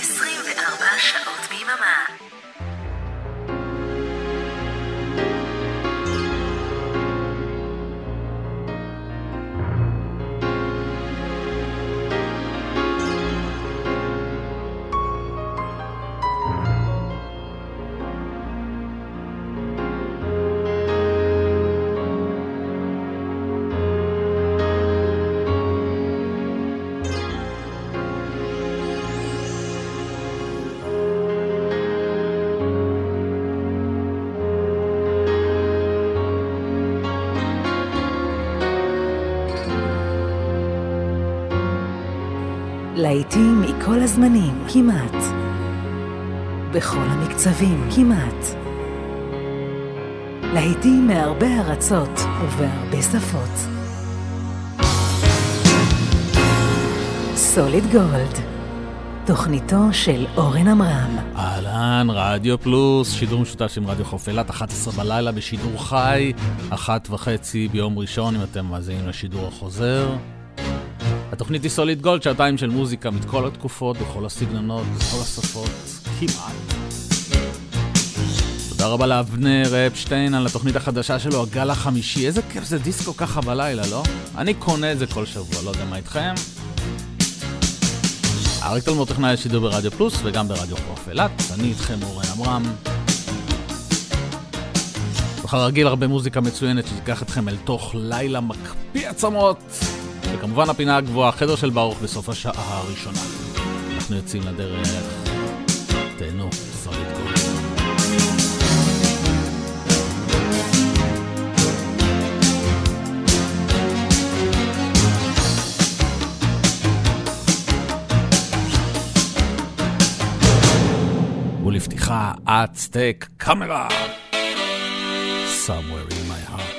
24 שעות ביממה. להיטים מכל הזמנים, כמעט. בכל המקצבים, כמעט. להיטים מהרבה ארצות ובהרבה שפות. סוליד גולד, תוכניתו של אורן אמרם. אהלן, רדיו פלוס, שידור משותף עם רדיו חופלת, 11 בלילה בשידור חי, 1:30 ביום ראשון, אם אתם מאזינים לשידור החוזר. התוכנית היא סוליד גולד, שעתיים של מוזיקה מכל התקופות, בכל הסגנונות, בכל השפות, כמעט. תודה רבה לאבנר אפשטיין על התוכנית החדשה שלו, הגל החמישי. איזה כיף זה דיסקו ככה בלילה, לא? אני קונה את זה כל שבוע, לא יודע מה איתכם. אריק תלמוד טכנאי שידור ברדיו פלוס וגם ברדיו חוף אילת. אני איתכם אורן אמרם. וכרגיל הרבה מוזיקה מצוינת שתיקח אתכם אל תוך לילה מקפיא עצמות. וכמובן הפינה הגבוהה, החדר של ברוך בסוף השעה הראשונה. אנחנו יוצאים לדרך. תהנו, סוליד גולד. ולפתיחה, Aztec Camera. Somewhere in my heart.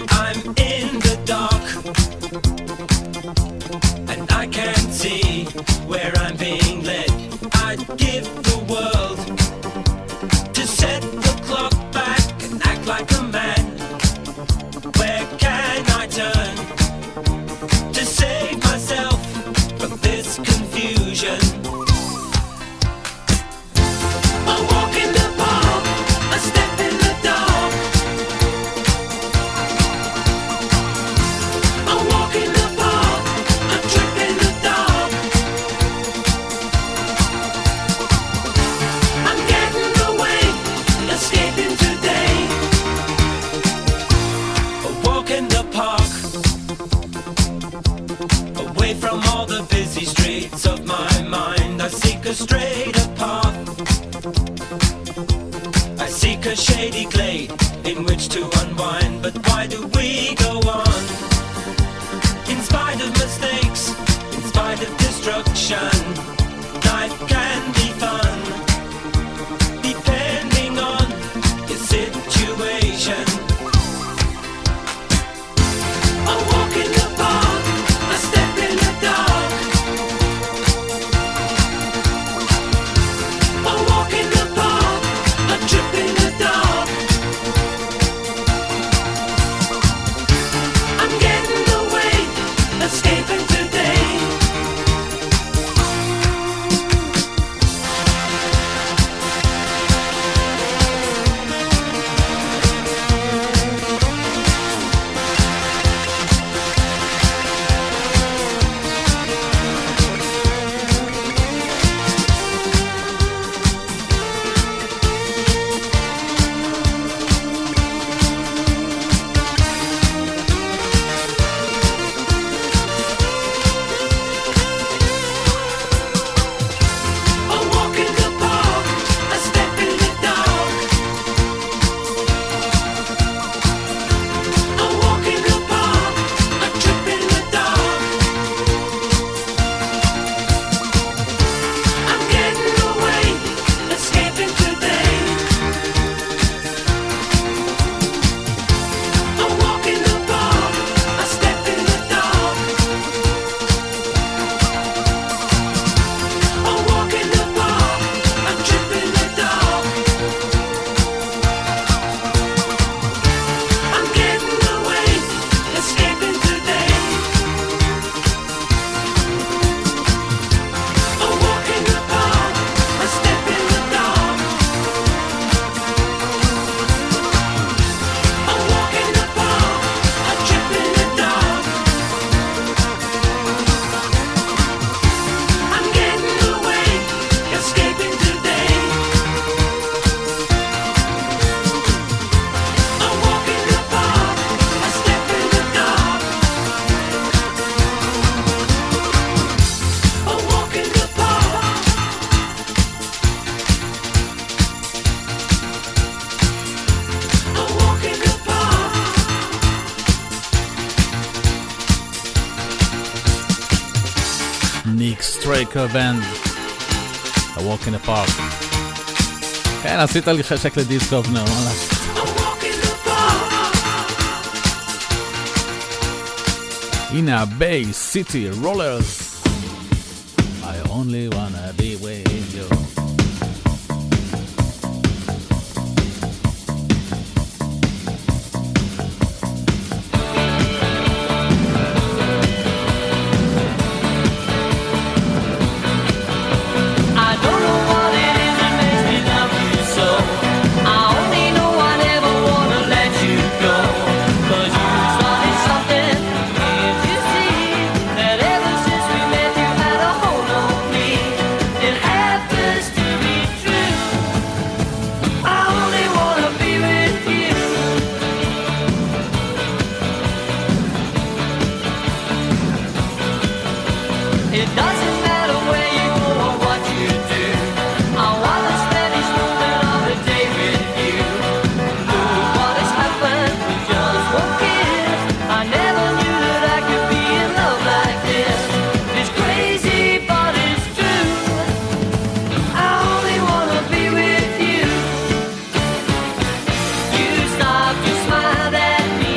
I'm in the dark and I can't see where I'm being led. I'd give the world to set the clock back and act like a man. Where can I turn to save myself from this confusion? I walk in the park, I step in the dark. I walk in the park, I trip in the dark. I'm getting away, escaping today. I walk in the park, away from all the busy streets of my mind. I seek a straighter path. I seek a shady glade in which to unwind, but why do we go on? In spite of mistakes, in spite of destruction, life can be fun, depending on your situation. I walk in the park, I step in the dark. I walk in the park, I trip in the dark. I'm getting away, escaping today. I walk in the park, I step in the dark. I walk in the park, I trip in the dark. I'm getting away, escaping today. I walk in the park, I step in the dark. I walk in the park, I trip in the dark. I'm getting away, escaping today. I walk in the park, I step in the dark. I walk in the park, I trip in the dark. I'm getting away, escaping today. I walk in the park, I step in the dark. I walk in the park. I walk in the park. ניק סטרייקר בנד, A Walk in the Park. כן, עשית לי חשק לדיסק אוף נאו, מה לעשות? I walk in the park. הנה Bay City Rollers. I only wanna be with you. I don't know what it is that makes me love you so. I only know I never wanna let you go. 'Cause you started something, can't you see? That ever since we met you had a hold on me. It happens to be true. I only wanna be with you. It doesn't matter where you go or what you do. I want to spend each moment of the day with you. Look what has happened, we just won't kiss. I never knew that I could be in love like this. It's crazy, but it's true. I only want to be with you. You stopped, you smiled at me.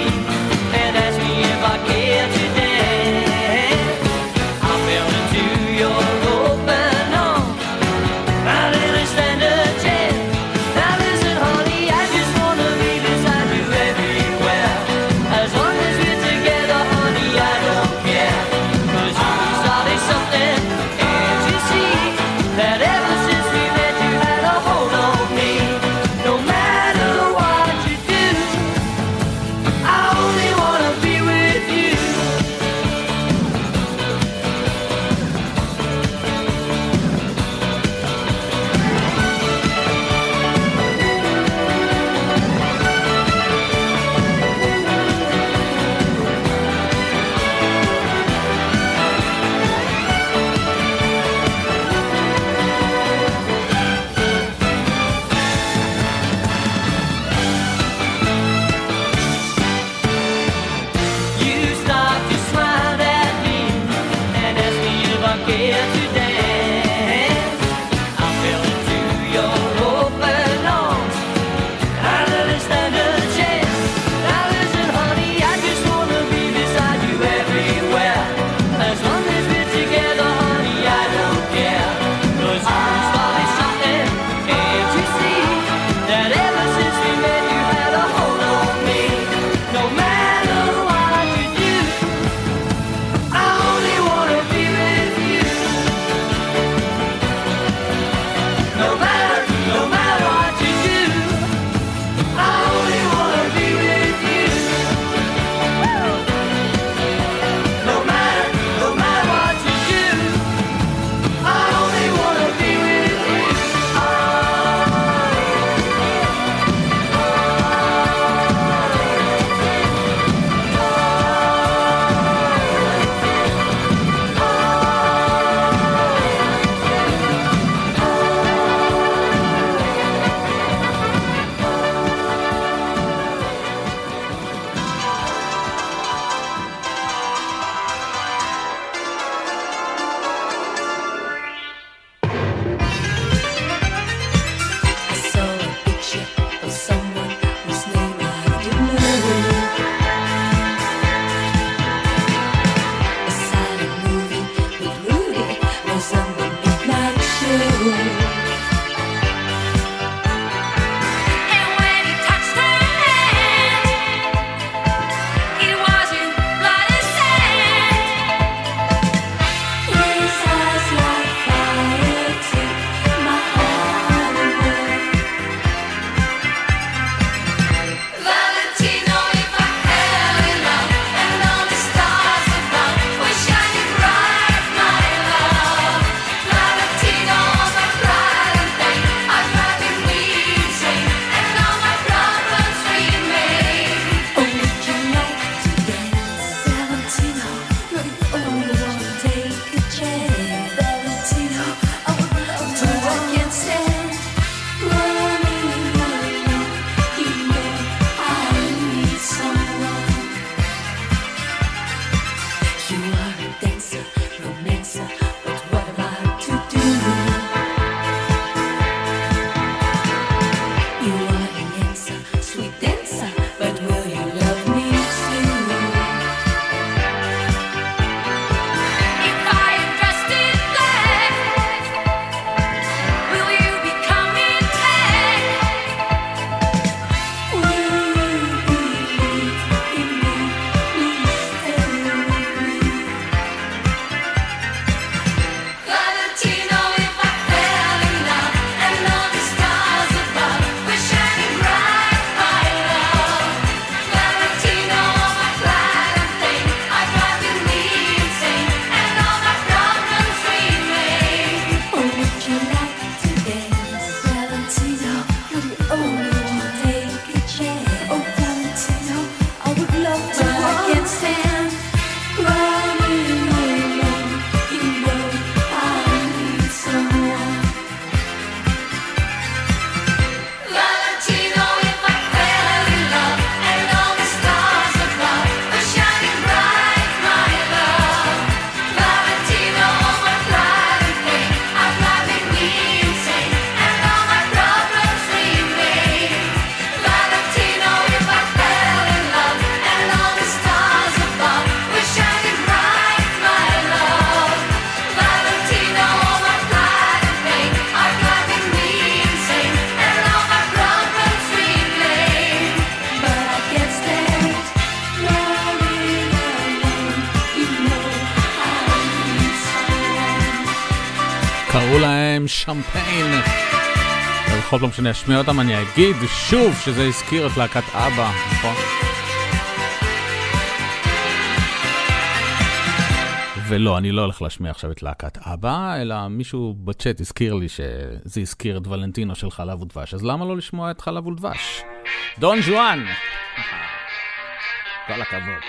קראו להם שמפיין. ובכל פעם שאני אשמיע אותם אני אגיד שוב שזה הזכיר את להקת אבא, נכון? ולא, אני לא הולך להשמיע עכשיו את להקת אבא, אלא מישהו בצ'אט הזכיר לי שזה הזכיר את ולנטינו של חלב ודבש, אז למה לא לשמוע את חלב ודבש? דון ג'ואן! כל הכבוד.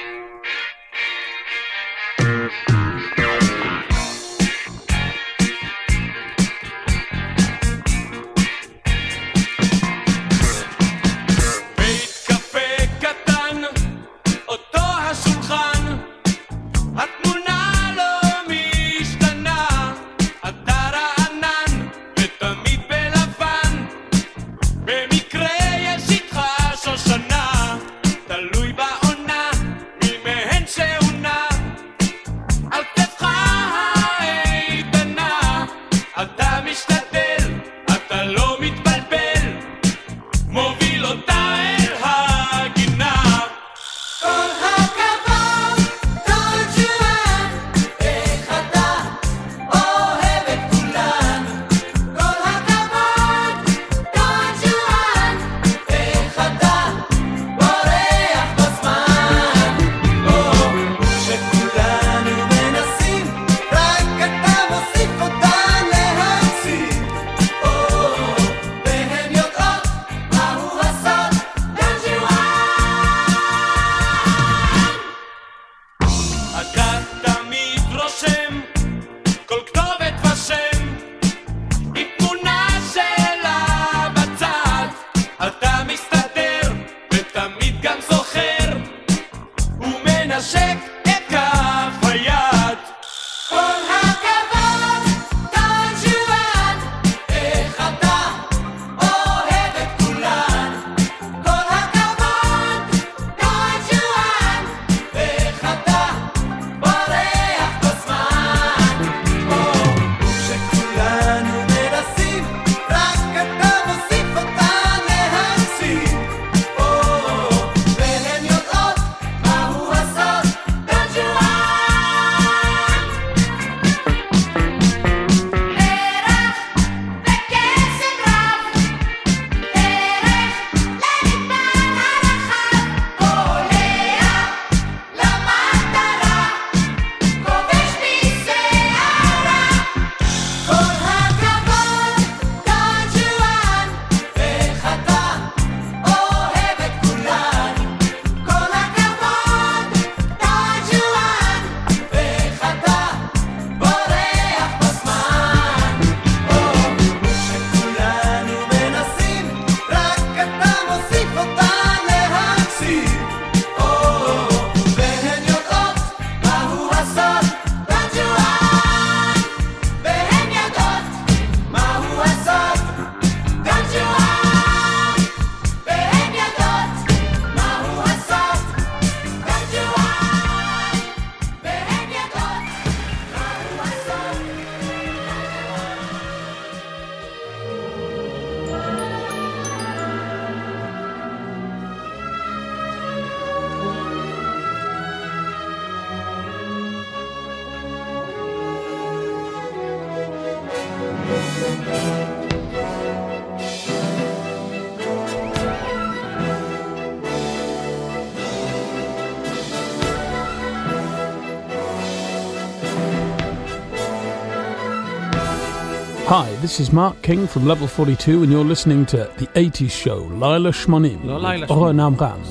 This is Mark King from Level 42 and you're listening to The 80s Show, Laila Shmonim, with Oren Amram.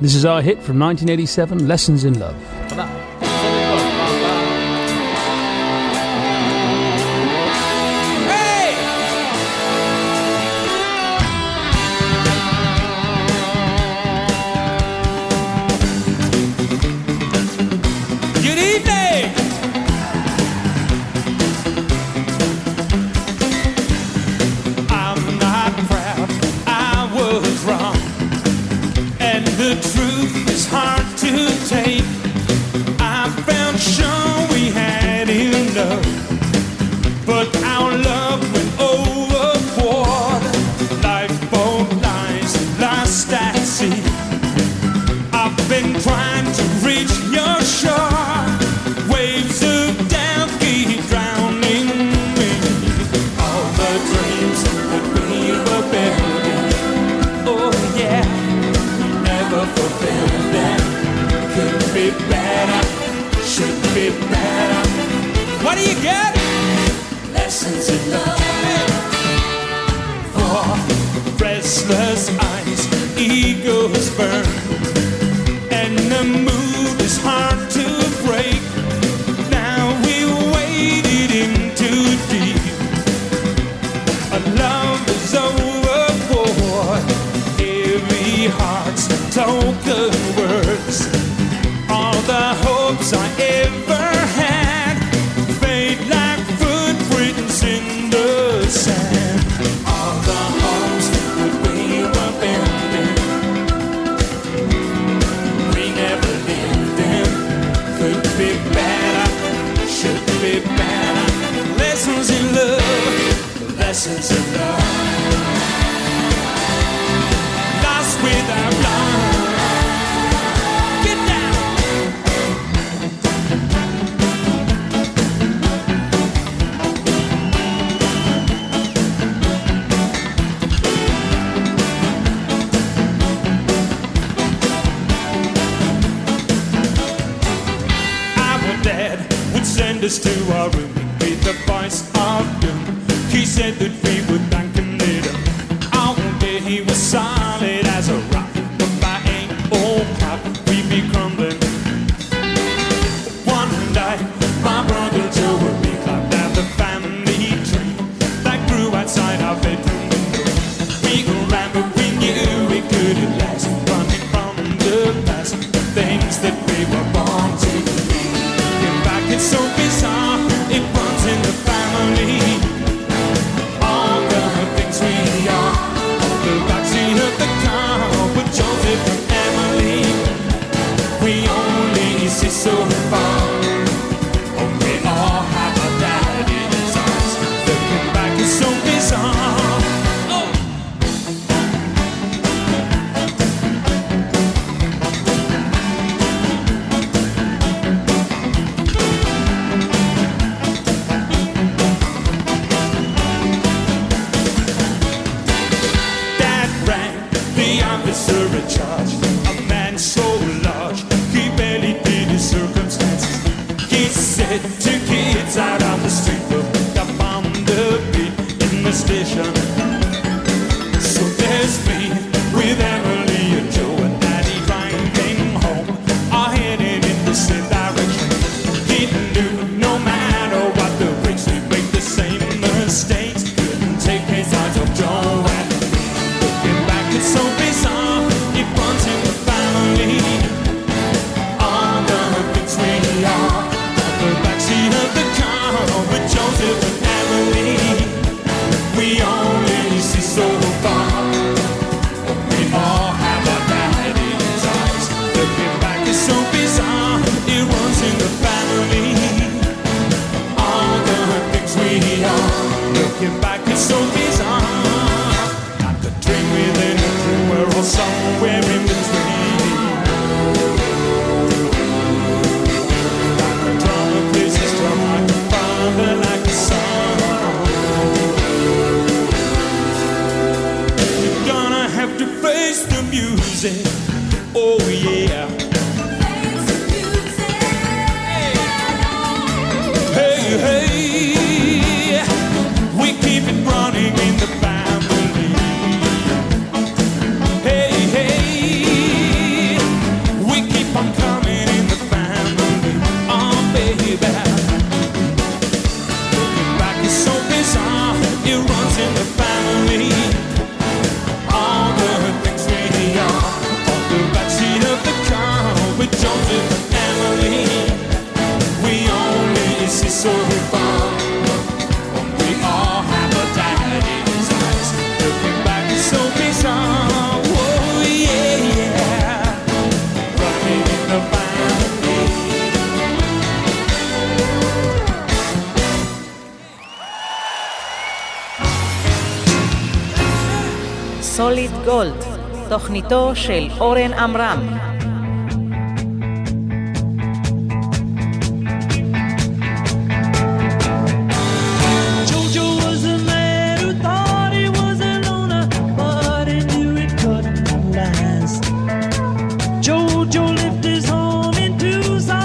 This is our hit from 1987, Lessons in Love. The truth is hard to take. better, should be better. What do you get? Lessons in love. For restless eyes, egos burn, and the mood is hard to break. Now we waded in too deep. Our love is overboard. Every heart's token words. All the hopes I ever had fade like footprints in the sand. All the hopes that we were building, we never lived them. Could be better, should be better. Lessons in love, lessons in love. Lost without love. To our room with the voice of doom, he said that we would thank him later. All day he was solid as a rock, but by an old cap we'd be crumbling. One night my brother Joe would be clapped at the family tree that grew outside our bedroom window. We ran but we knew it couldn't last, running from the past, the things that we were born to be. In fact, it's so so far. Oh, we all have a dad in his arms. Looking back is so bizarre. Oh. Dad rang the officer in charge, a man so large he barely circumstances. He said to kids out on the street, look up on the beat in the station. So there's me with Emily and Joe, and Daddy riding home, all headed in the same direction. He knew no matter what the race, we make the same mistakes. Couldn't take his eyes off Joe and me. Looking back, it's so bizarre. It runs in the family. Looking back, it's so bizarre. Like a dream within a dream, we're all somewhere in between. Like a drummer plays his drum, like a father, like a son. You're gonna have to face the music, oh yeah. Face the music. Hey, hey, hey. סוליד גולד, תוכניתו של אורן עמרם. Jojo lived his home in Tucson.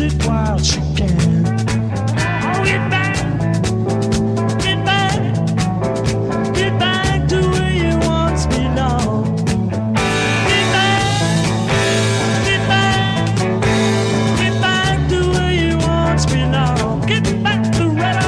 needs it while she can. Oh, get back, get back, get back to where you once belonged. Get back, get back, get back to where you once belonged. Get back to Red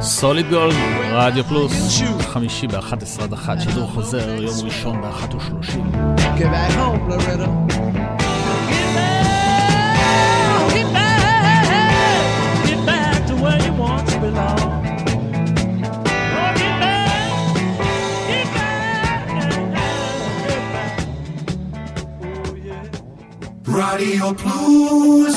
סוליד גולד, רדיו פלוס, 5:11, שידור חוזר יום ראשון ב-1:30. רדיו פלוס.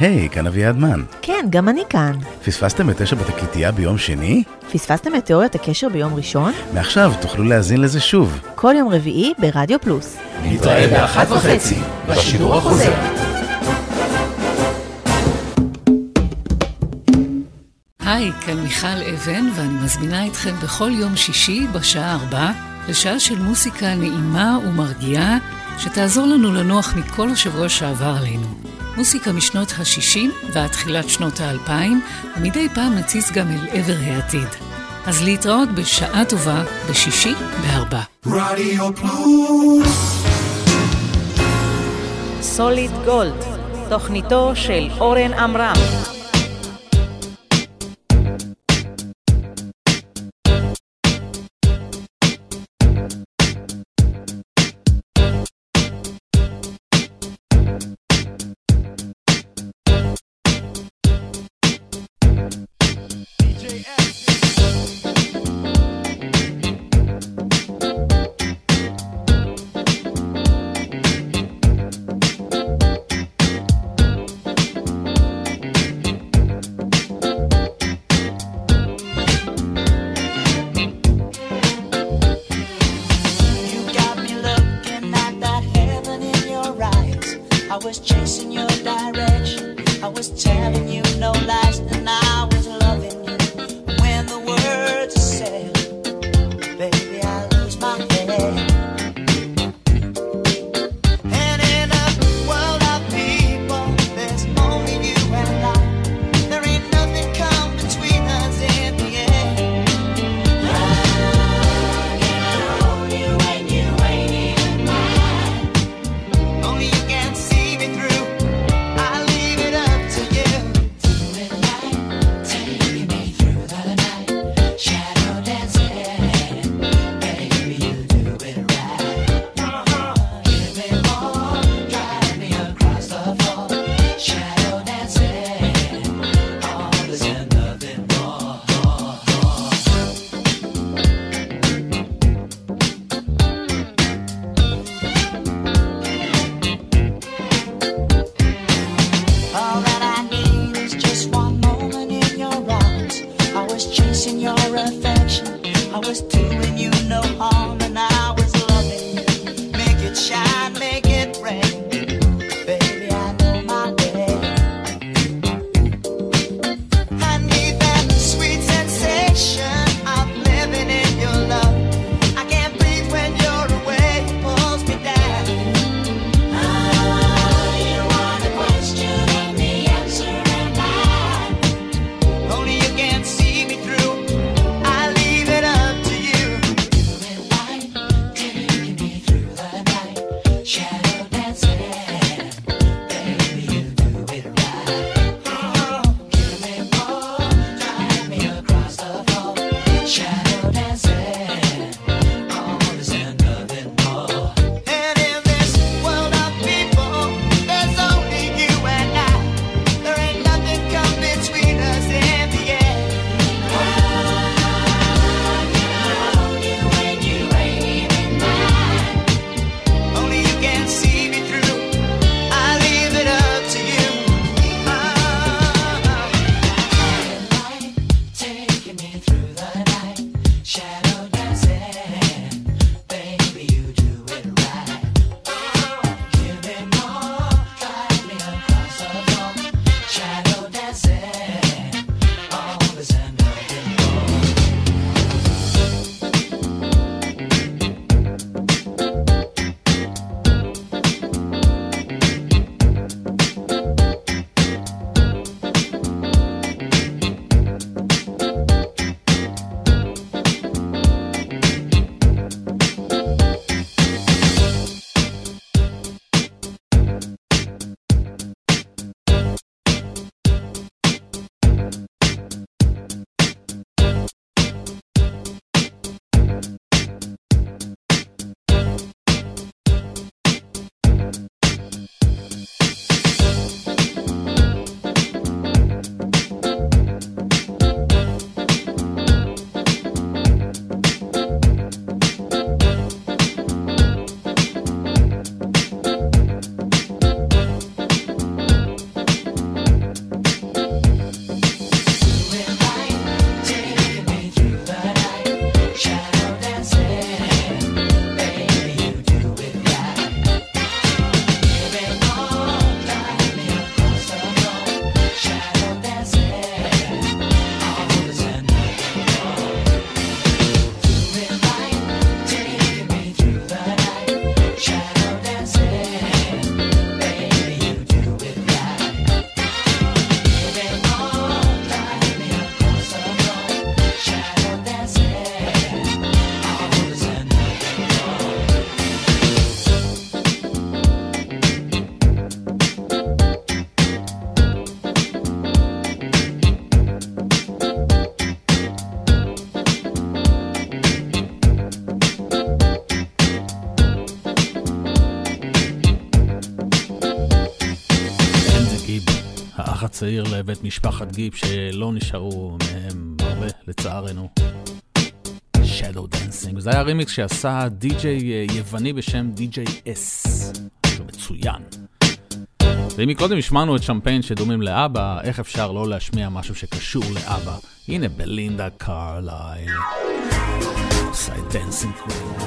היי, כאן אביה אדמן. כן, גם אני כאן. פספסתם את 9 בתקליטייה ביום שני? פספסתם את תיאוריית הקשר ביום ראשון? מעכשיו תוכלו להזין לזה שוב. כל יום רביעי ברדיו פלוס. נתראה ב-1:30 בשידור החוזר. היי, כאן מיכל אבן, ואני מזמינה אתכם בכל יום שישי בשעה 4 לשעה של מוסיקה נעימה ומרגיעה שתעזור לנו לנוח מכל השבוע שעבר עלינו. מוסיקה משנות ה-60 ועד תחילת שנות ה-2000, ומדי פעם נציץ גם אל עבר העתיד. אז להתראות בשעה טובה בשישי ב-4. רדיו פלוס. סוליד גולד, תוכניתו של אורן עמרם. Shadow dancing. צעיר לבית משפחת גיב שלא נשארו מהם הרבה לצערנו. Shadow Dancing. זה היה רימיקס שעשה די-ג'יי יווני בשם די-ג'יי אס. זה מצוין. ואם מקודם השמענו את שמפיין שדומים לאבא, איך אפשר לא להשמיע משהו שקשור לאבא? הנה בלינדה קרלייל. עושה את Dancing Queen.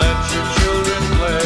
Let your children play.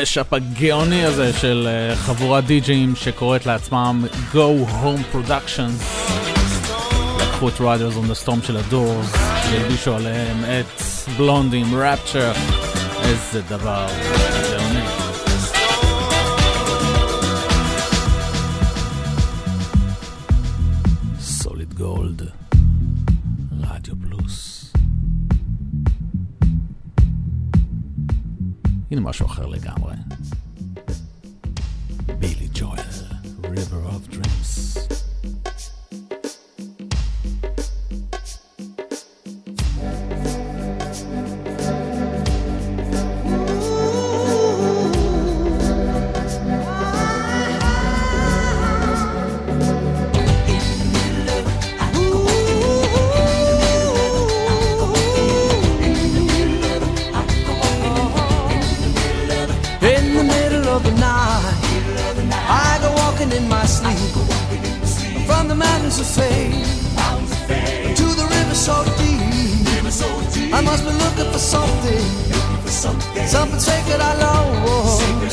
המשאפ הגאוני הזה של חבורת די-ג'ים שקוראת לעצמם Go Home Productions. לקחו את Riders on the Storm של הדורס, ילבישו עליהם את בלונדי עם Rapture. איזה דבר גאוני. Solid Gold, Radio Plus. הנה משהו אחר לגמרי. בילי ג'ויל, River of Dreams. In the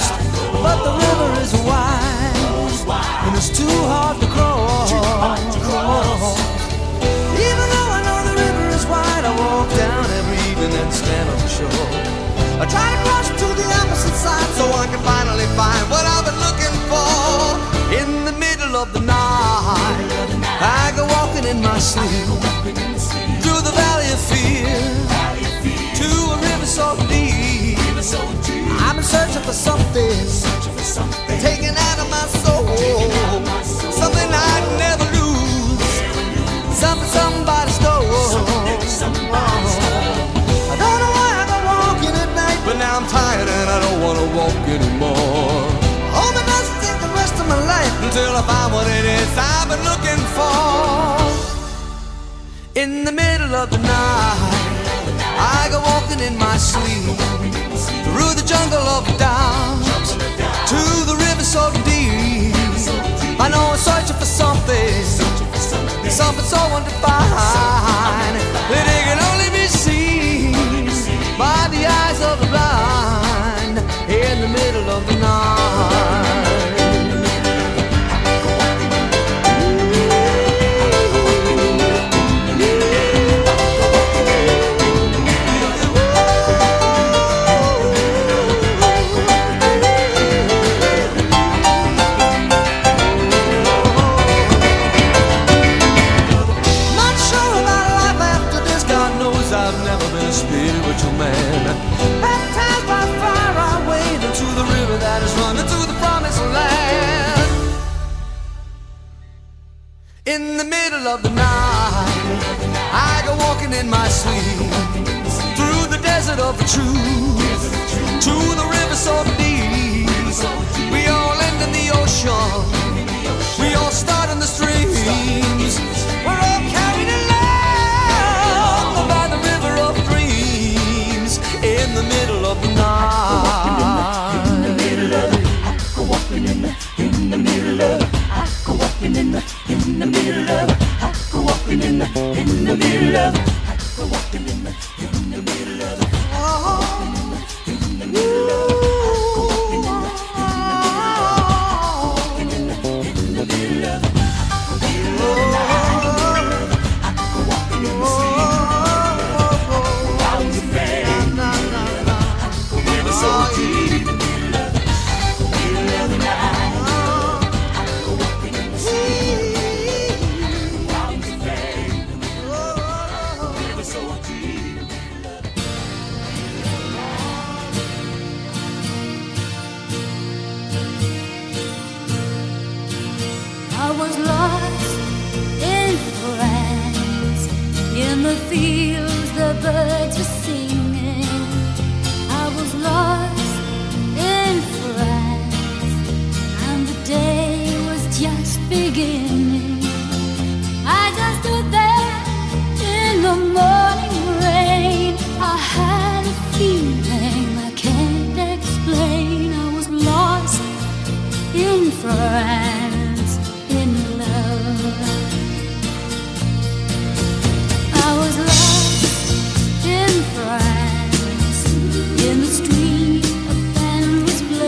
street, a band was blowing.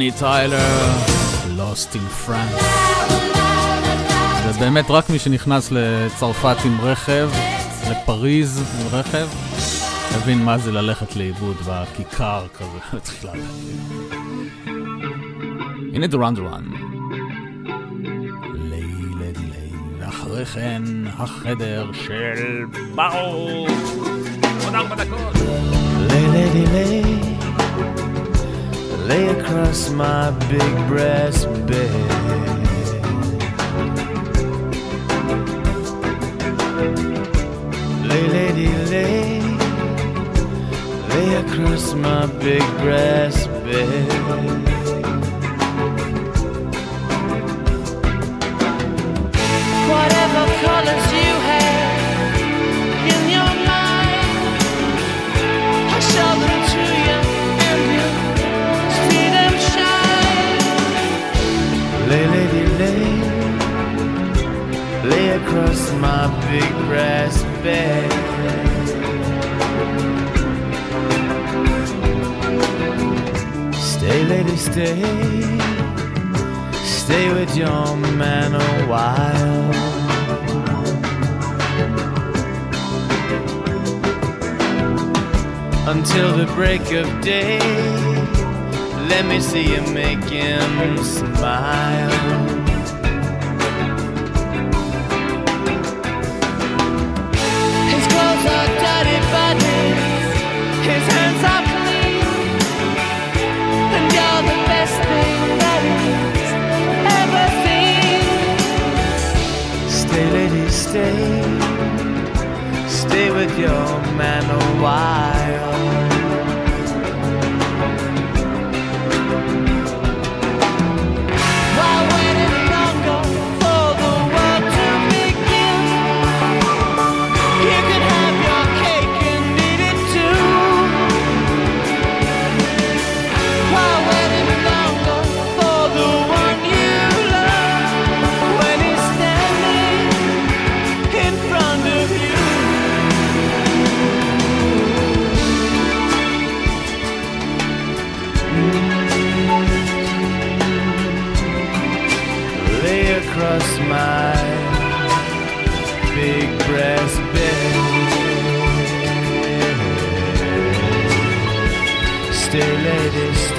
ג'וני טיילר, Lost in France. זה באמת רק מי שנכנס לצרפת עם רכב, לפריז עם רכב, הבין מה זה ללכת לאיבוד בכיכר כזה לתחילה. הנה דורן דורן. לילה לילה, ואחרי כן החדר של ברוך. עוד 4 דקות. לילה לילה. Lay across my big breast bed Lay, lady, lay Lay across my big breast bed Whatever colors you have in your mind I shall them to you Lay, lady, lay Lay across my big breast bed Stay, lady, stay Stay with your man a while Until the break of day Let me see you make him smile His clothes are dirty bodies His hands are clean And you're the best thing that he's ever seen Stay, lady, stay Stay with your man a while My big breast bed Stay, lady,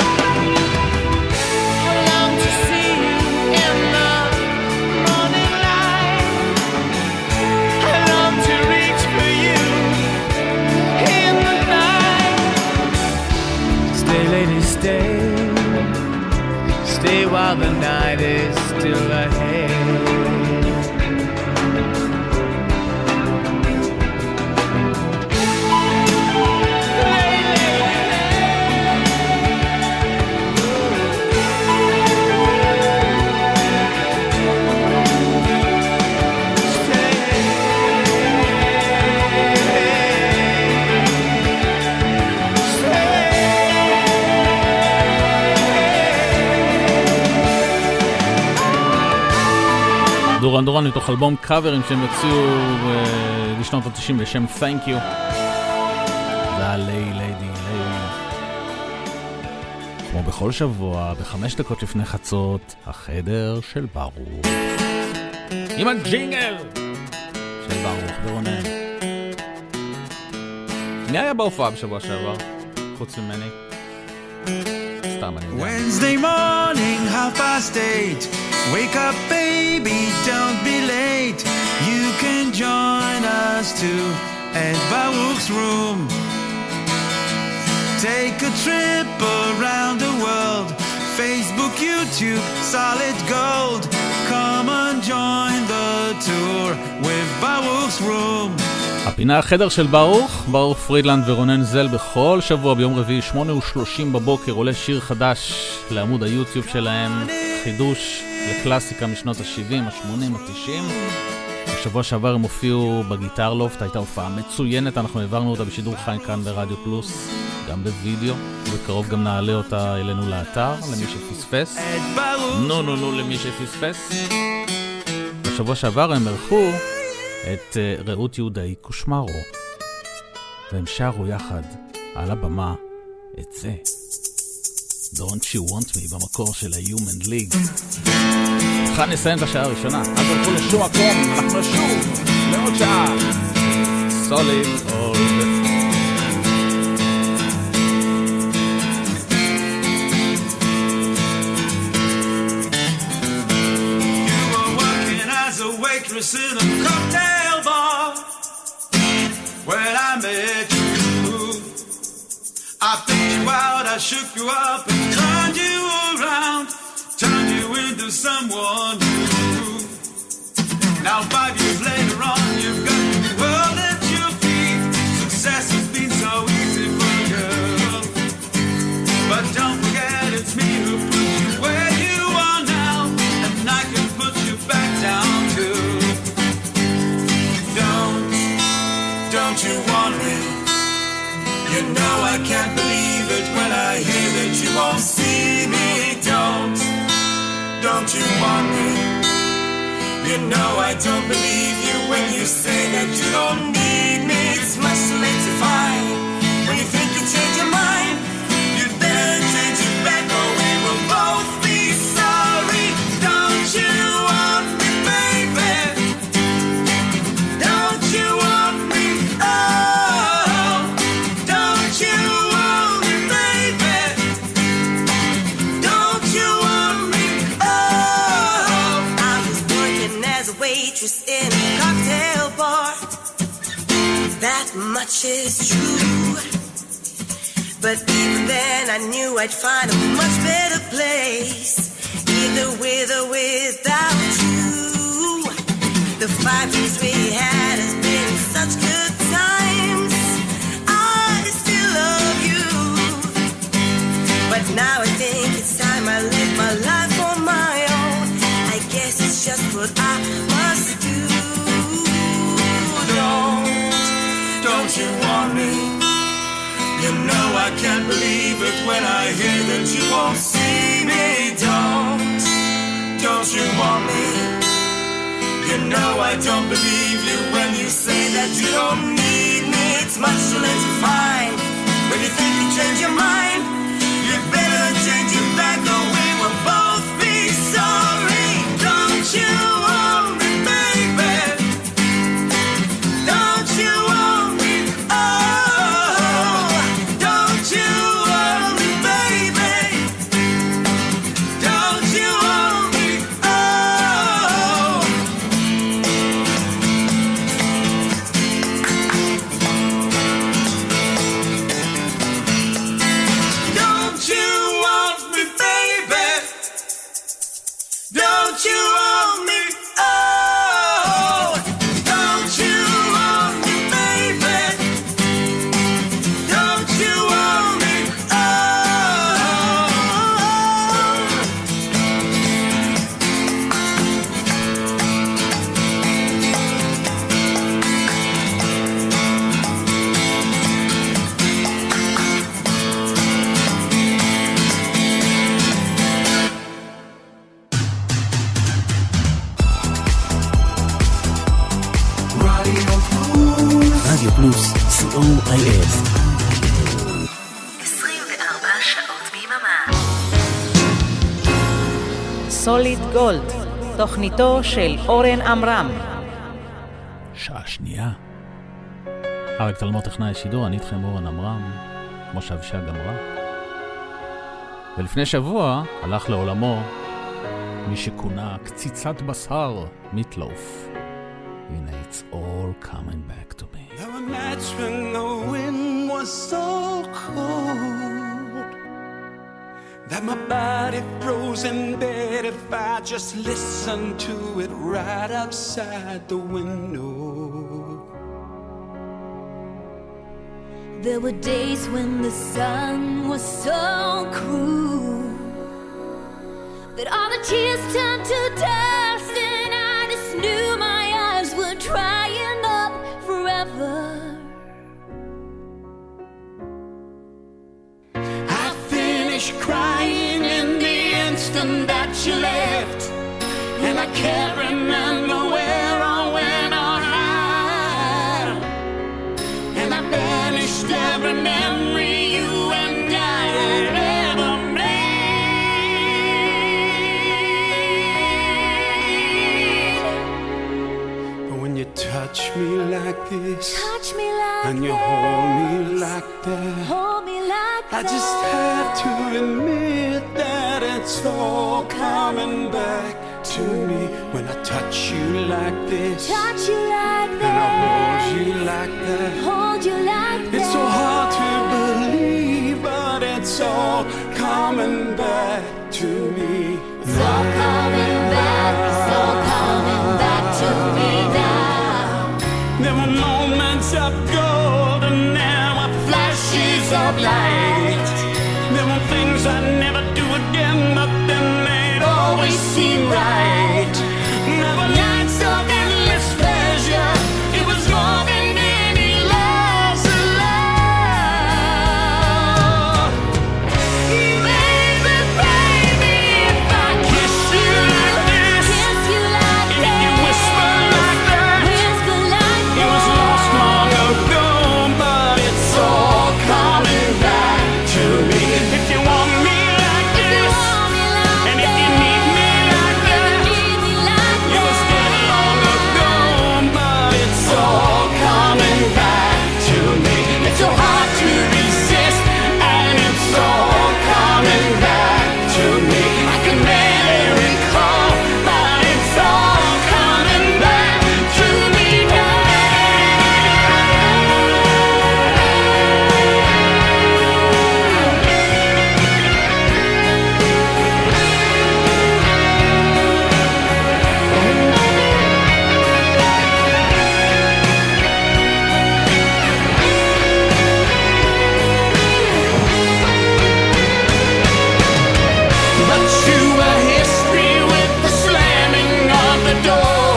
I long to see you in the morning light I long to reach for you in the night Stay, lady, stay Stay while the night is still ahead דורן דורן מתוך אלבום קאברים שהם יוציאו בשנות ה-90 בשם Thank You. וליי, לידי, ליי. כמו בכל שבוע, 5 דקות לפני חצות, החדר של ברוך. עם הג'ינגל של ברוך ורונן. מי היה בהופעה בשבוע שעבר? חוץ ממני. סתם אני יודע. Wednesday morning, half past 8. Wake up, baby, don't be late. You can join us too at Baruch's Room. Take a trip around the world. Facebook, YouTube, Solid Gold. Come and join the tour with Baruch's Room. הפינה החדר של ברוך, ברוך פרידלנד ורונן זל בכל שבוע ביום רביעי 8:30 בבוקר עולה שיר חדש לעמוד היוטיוב שלהם, חידוש לקלאסיקה משנות ה-70, ה-80, ה-90. בשבוע שעבר הם הופיעו בגיטר לופט, הייתה הופעה מצוינת, אנחנו העברנו אותה בשידור חי כאן ברדיו פלוס, גם בווידאו, ובקרוב גם נעלה אותה אלינו לאתר, למי שפספס. נו נו נו למי שפספס. בשבוע שעבר הם ערכו את רעות יהודאי קושמרו והם שרו יחד על הבמה את זה. Don't You Want Me במקור של ה-Human League. כאן נסיים את השעה הראשונה. אז הולכו לשום מקום, אנחנו שוב לעוד שעה. Solid Gold. In a cocktail bar where I made you. I picked you out, I shook you up and turned you around, turned you into someone new. Now 5 years later on, you've got the world at your feet. Success has been so easy for a girl, but don't forget it's me who put you where you are now, and I can put you back down too. Don't you want me? You know I can't believe it when I hear that you won't see me. Don't you want me? You know I don't believe you when you say that you don't need me. It's much too late to find. When you think you change your mind, you then change it back or we will both be sorry. Don't you want me, baby? Don't you want me? In a cocktail bar, that much is true. But even then I knew I'd find a much better place, either with or without you. The 5 years we had has been such good times. I still love you, but now I think it's time I live my life for my own. I guess it's just what I must do. Don't you want me? You know I can't believe it when I hear that you won't see me. Don't you want me? You know I don't believe you when you say that you don't need me. It's much too late to find. When you think you change your mind, you better change it back or we will both be sorry. Don't you want me, baby? Don't you want me? Oh, don't you want me, baby? Don't you want me? Oh, don't you want me, baby? Don't you want me? Oh, don't you want me, baby? Don't you want me? רדיו פלוס, COIF 24 שעות ביממה. סוליד גולד, תוכניתו של אורן אמרם. שעה שנייה. אריק תלמור טכנאי השידור, אני איתכם אורן אמרם, כמו שאבישה גמרה. ולפני שבוע הלך לעולמו מי שכונה קציצת בשר, Meat Loaf. When it's all coming back to me. There were nights when the wind was so cold that my body froze in bed if I just listened to it right outside the window. There were days when the sun was so cruel that all the tears turned to dust and I just knew my we're drying up forever. I finished crying in the instant that you left, and I can't remember where I went or how, and I vanished. cherished every memory you and I had ever made. But when you touch me like this, touch me like and you hold me like that, hold me like I just have to admit that it's all coming back to me. When I touch you like this, touch you like that, and I hold you like that, hold you like that, it's so hard to believe, but it's all coming back to me. It's all coming back, it's all coming back to me now. There were moments of gold and there were flashes of light. There were things I never do again, but then they'd always seem right. Never nights of endless pleasure, it was more than any love's love. Baby, baby, if I kiss you like this, kiss you like if that, you whisper like that, whisper like it that, was lost long ago, but it's all coming back to me. If you want me like this, me like and that, if you need me like that, all coming back to me. It's so hard to resist, and it's all coming back to me. I can never recall, but it's all coming back to me But you were history with the slamming of the door,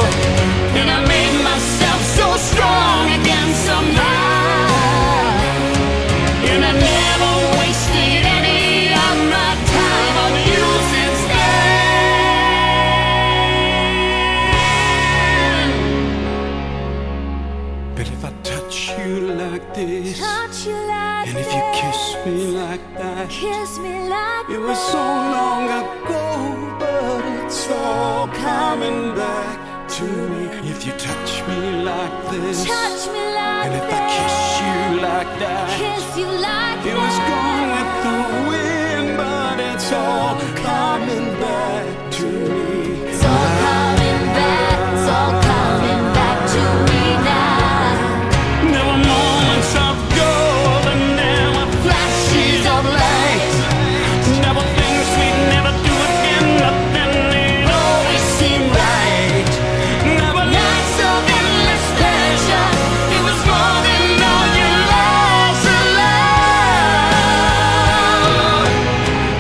and I made myself so strong again somehow, and I never wasted any of my time on you since then. But if I touch you like this, touch you like and if you kiss me like that, kiss me like it was so long ago, but it's all coming back to me. If you touch me like this, touch me like and if I kiss you like that, kiss you like it was gone with the wind, but it's all coming back to me. It's all coming back, it's all coming back to me now. There were moments of gold and there were flashes of light. Never things we never do again, nothing it always seemed right. Never nights of endless pleasure, it was more than all your love's love.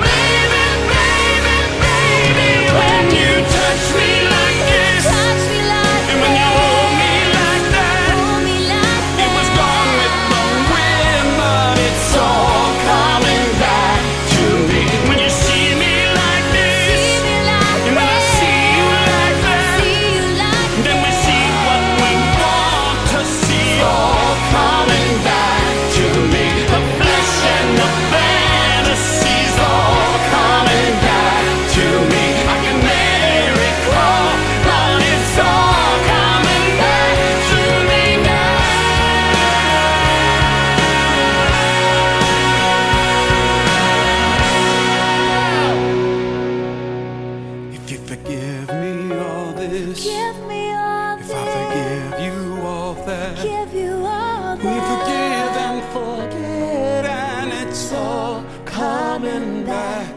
Baby, baby, baby, when you touch me like this, touch me like and when you hold me like that, hold me like that, it was gone with the wind, but it's all coming back to me. When you see me like this, see me like and when I that, see you like that, see you like then we see what we want to see. All coming back to me. The flesh and the fantasies all coming back to me. I can never recall, but it's all coming back to me now. If you forgive me all this, give me all if I forgive you all that, give you all we that, forgive and forget, and it's all coming back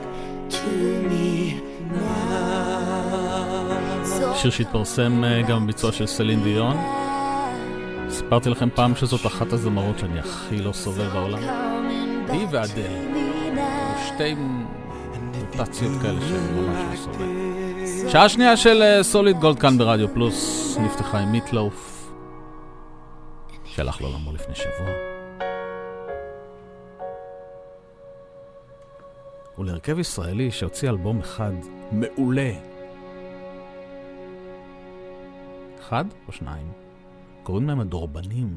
to me now. שיר שהתפרסם גם בביצוע של סלין דיון. סיפרתי לכם פעם שזאת אחת הזמרות שאני הכי לא סובל בעולם. היא ואדל. שתי מוטציות כאלה שאני ממש לא סובל. שעה שנייה של סוליד גולד כאן ברדיו פלוס. נפתחה עם מיט לוף. שהלך לעולמו לפני שבוע. הוא להרכב ישראלי שהוציא אלבום אחד מעולה. אחד או שניים? קוראים להם הדורבנים.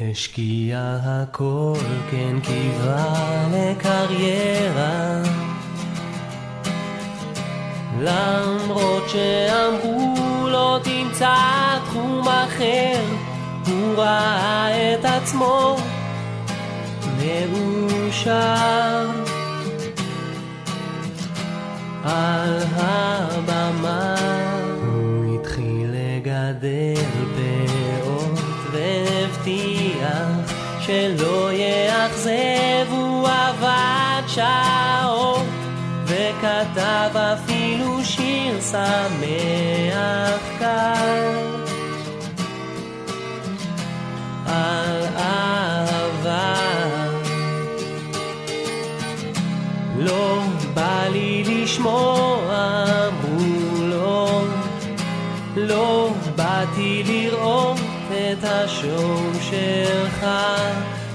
השקיעה הכל כן קיבלה לקריירה, למרות שאמרו לא תמצא תחום אחר, הוא ראה את עצמו מאושר על הבמה. הוא התחיל לגדל פאות והבטיח שלא יאכזב, הוא עבד שעות וכתב אפילו שיר שמח קל על אהבה. לא בא לי לשמוע, אמרו לו, לא באתי לראות את השום שלך,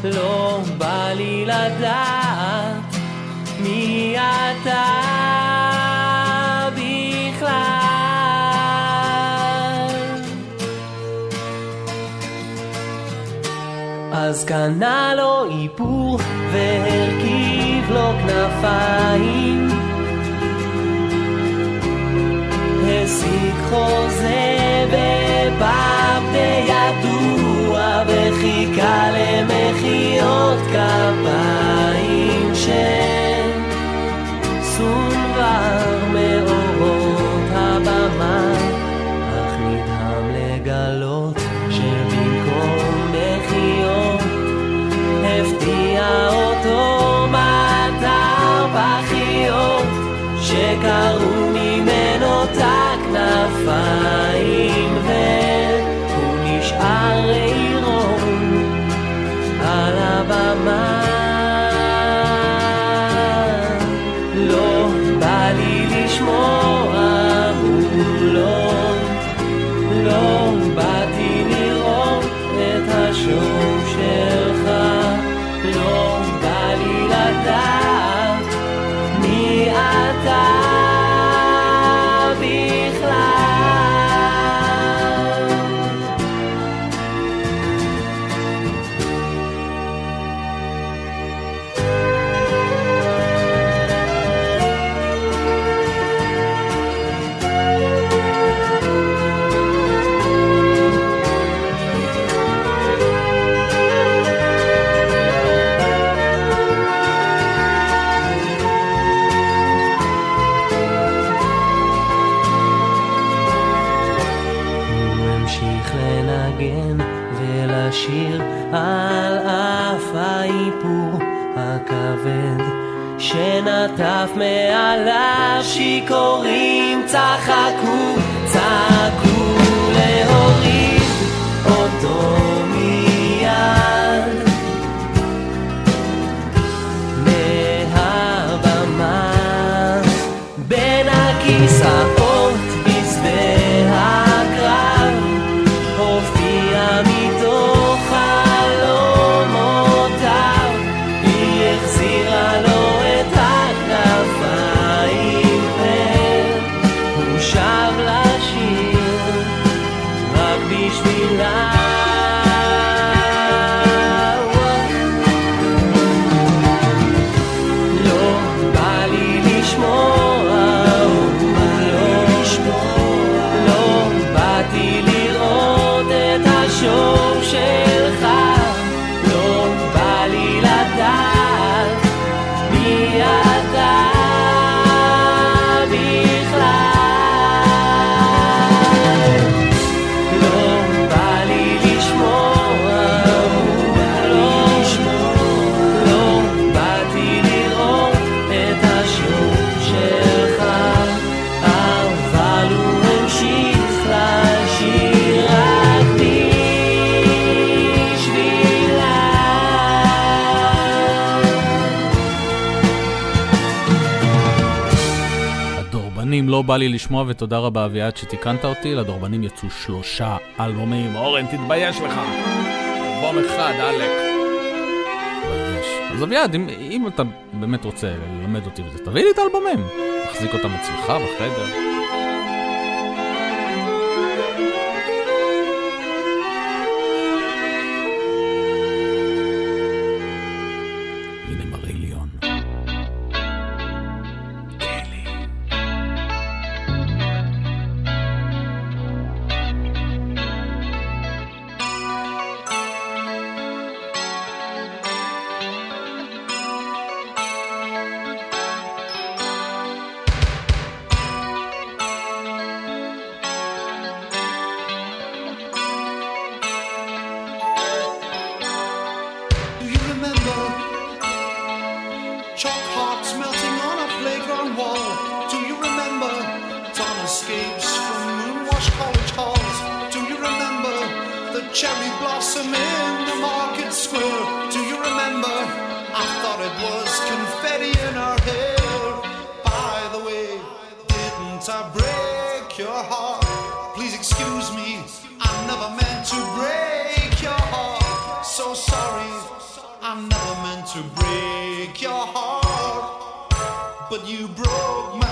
לא בא לי לדעת מי אתה בכלל. אז קנה לו איפור והרכיב לו כנפיים, השיג חוזה בפאב די ידוע וחיכה למחיאות כפיים של סונבר מאורות הבמה. אך נדהם לגלות שבמקום מחיאות הפתיע אותו מטר פחיות שקרו כנפיים, והוא נשאר עירום על הבמה. לא בא לי לשמוע, הוא לא באתי לראות את השום שלך, לא בא לי לדעת מי אתה שיר על אף האיפור הכבד שנטף מעליו. שיקורים צחקו, צעקו להוריד אותו מיד מהבמה. בין הכיסאות בשדה הקרב הופיע מתוך לא בא לי לשמוע. ותודה רבה אביעד שתיקנת אותי. לדורבנים יצאו 3 אלבומים. אורן, תתבייש לך, אלבום אחד עלק. אז אביעד, אם אתה באמת רוצה ללמד אותי וזה, תביא לי את האלבומים, מחזיק אותם אצלך בחדר. cherry blossom in the market square. Do you remember? I thought it was confetti in our hair. By the way, didn't I break your heart? Please excuse me, I never meant to break your heart. So sorry, I never meant to break your heart, but you broke mine.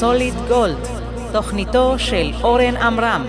סוליד גולד, תוכניתו של אורן עמרם.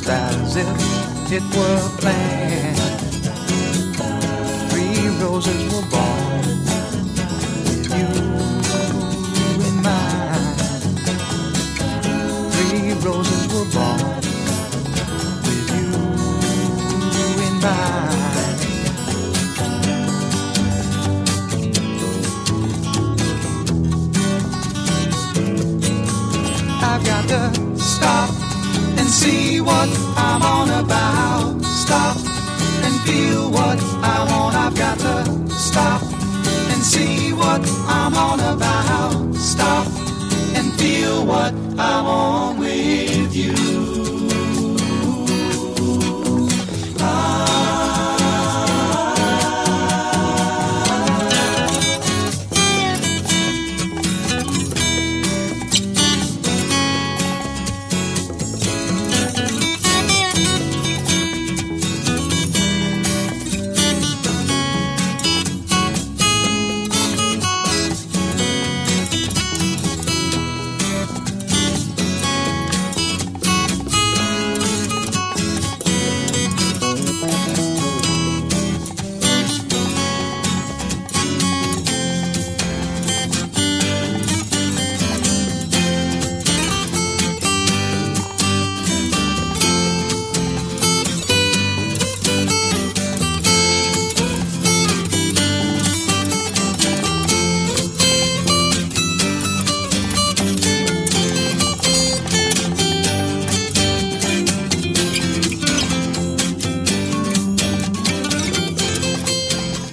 just as if it were planned. Three roses were born, you and mine. Three roses were born, with you and mine. I've got to stop and see what I'm on about. Stop and feel what I want. I've got to stop and see what I'm on about. Stop and feel what I want with you.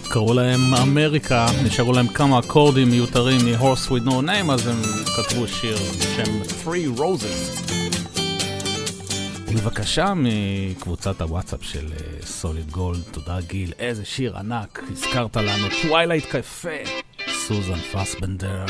קראו להם אמריקה, נשארו להם כמה אקורדים מיותרים מ-Horse With No Name, אז הם כתבו שיר בשם Three Roses. בבקשה מקבוצת הוואטסאפ של סוליד גולד, תודה גיל, איזה שיר ענק, הזכרת לנו Twilight Cafe, סוזן פסבנדר.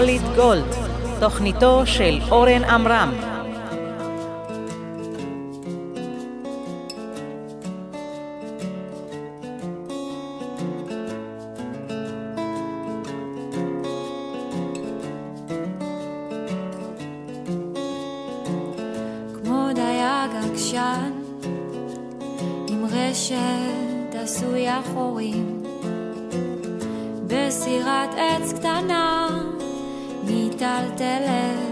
Solid Gold, תוכניתו של אורן עמרם. כמו דייג עקשן עם רשת עשוי אחורים בסירת עץ קטנה מיטלטלת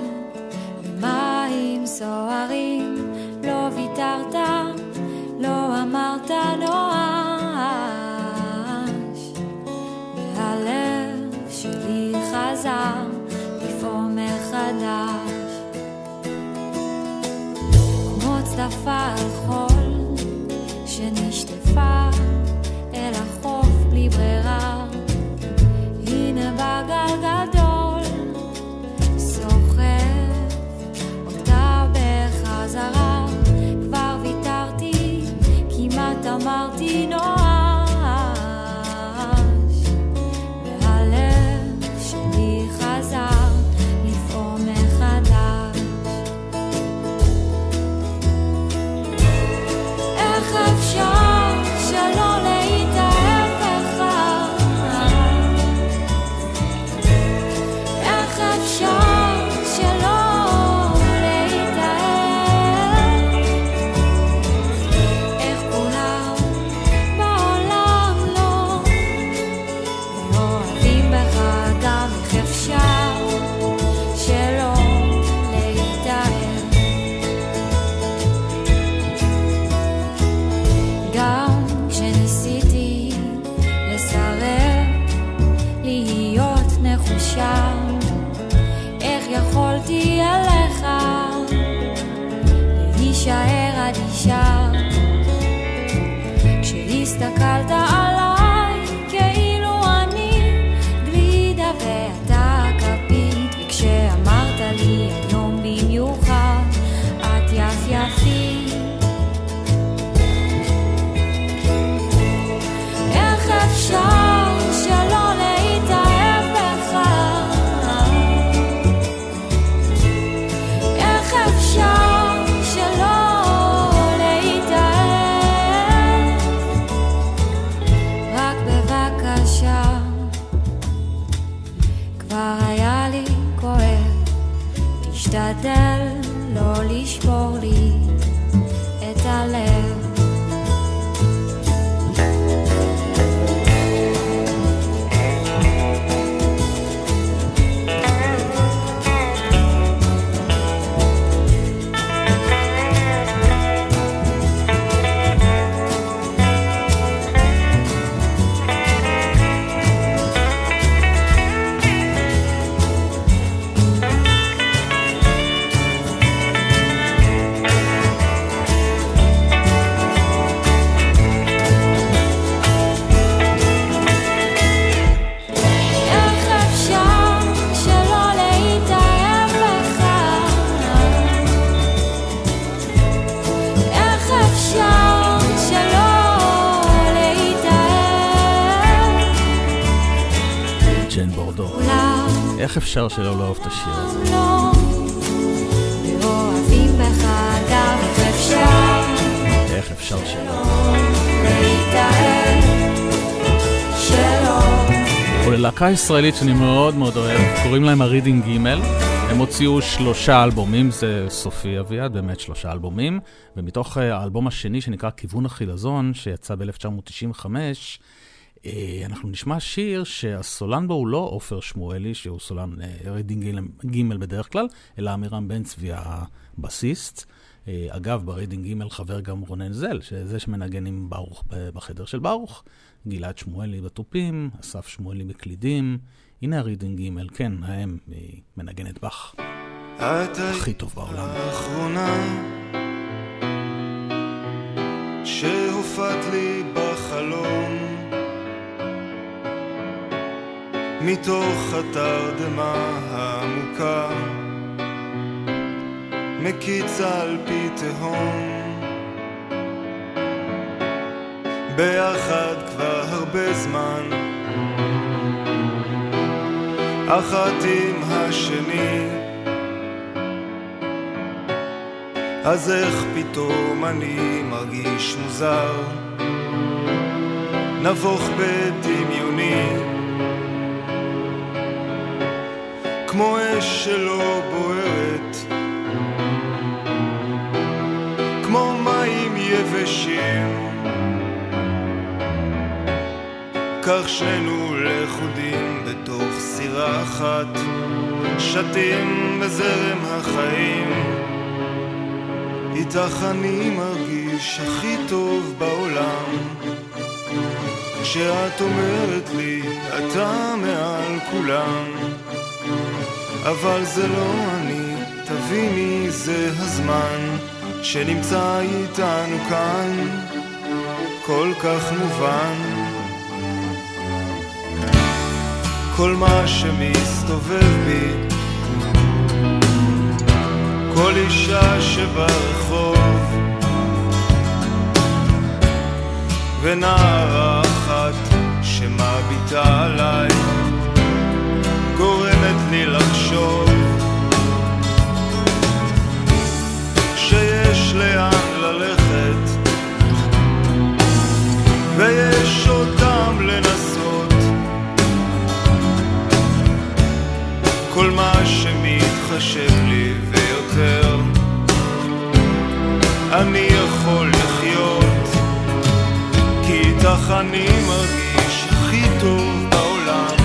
מים סוערים, לא ויתרת, לא אמרת נואש, והלב שלי חזר לפעום מחדש כמו צדפה על חול שנשטפה אל החוף בלי ברירה. הנה בגל גדול זרה, כבר ויתרתי, כמעט אמרתי נואש, והלב שלי חזר לפעום מחדש. איך אפשר שלא להתאהב בך? איך אפשר כשהסתכלת עליי כאילו אני גלידה ואתה כפית, וכשאמרת לי היום במיוחד את יפ יפי. איך אפשר שלא להתאהב בך? איך אפשר תשתדל לא לשבור לי את הלב. איך אפשר שלא לאהוב את השיר הזה? איך אפשר שלא? וללהקה ישראלית שאני מאוד מאוד אוהב, קוראים להם הרידינג גימל. הם הוציאו 3 אלבומים, זה סופי אביעד, באמת 3 אלבומים. ומתוך האלבום השני שנקרא כיוון החילזון, שיצא ב-1995, אנחנו נשמע שיר שהסולן בו הוא לא עופר שמואלי, שהוא סולן רידינג גימל בדרך כלל, אלא אמירם בן צבי הבסיסט. אגב, ברידינג גימל חבר גם רונן זל, שזה שמנגן עם ברוך בחדר של ברוך, גלעד שמואלי בטופים, אסף שמואלי בקלידים. הנה הרידינג גימל, כן, האם מנגנת בך הכי טוב בעולם. האחרונה שהופעת לי בחלום מתוך התרדמה העמוקה מקיץ על פי תהום, ביחד כבר הרבה זמן אחת עם השני, אז איך פתאום אני מרגיש מוזר, נבוך בדמיוני כמו אש שלא בוערת, כמו מים יבשים, כך שנינו לחודים בתוך סירה אחת, שתים בזרם החיים, איתך אני מרגיש הכי טוב בעולם, כשאת אומרת לי אתה מעל כולם, אבל זה לא אני, תביני זה הזמן שנמצא איתנו כאן, כל כך מובן. כל מה שמסתובב בי, כל אישה שברחוב, ונערה אחת שמביטה עליי, גורמת לי לחשוב שיש לאן ללכת, ויש אותם לנסות. כל מה שמתחשב לי ויותר, אני יכול לחיות, כי איתך אני מרגיש הכי טוב בעולם,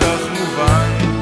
כך מובן.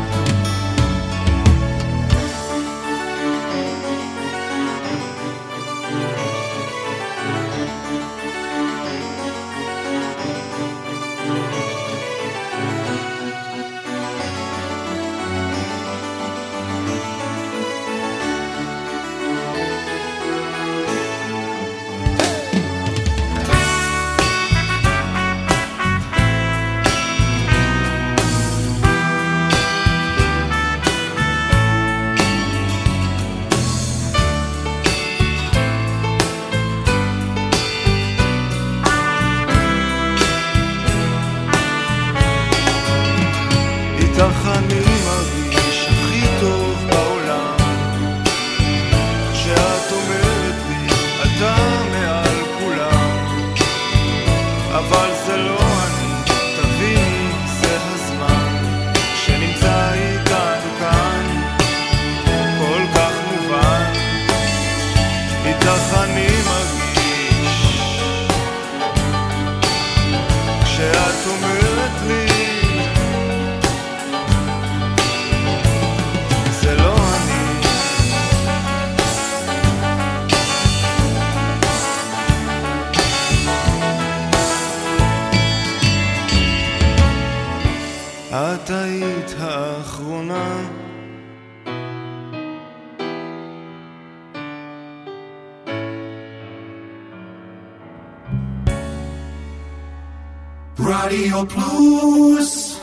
Radio Plus.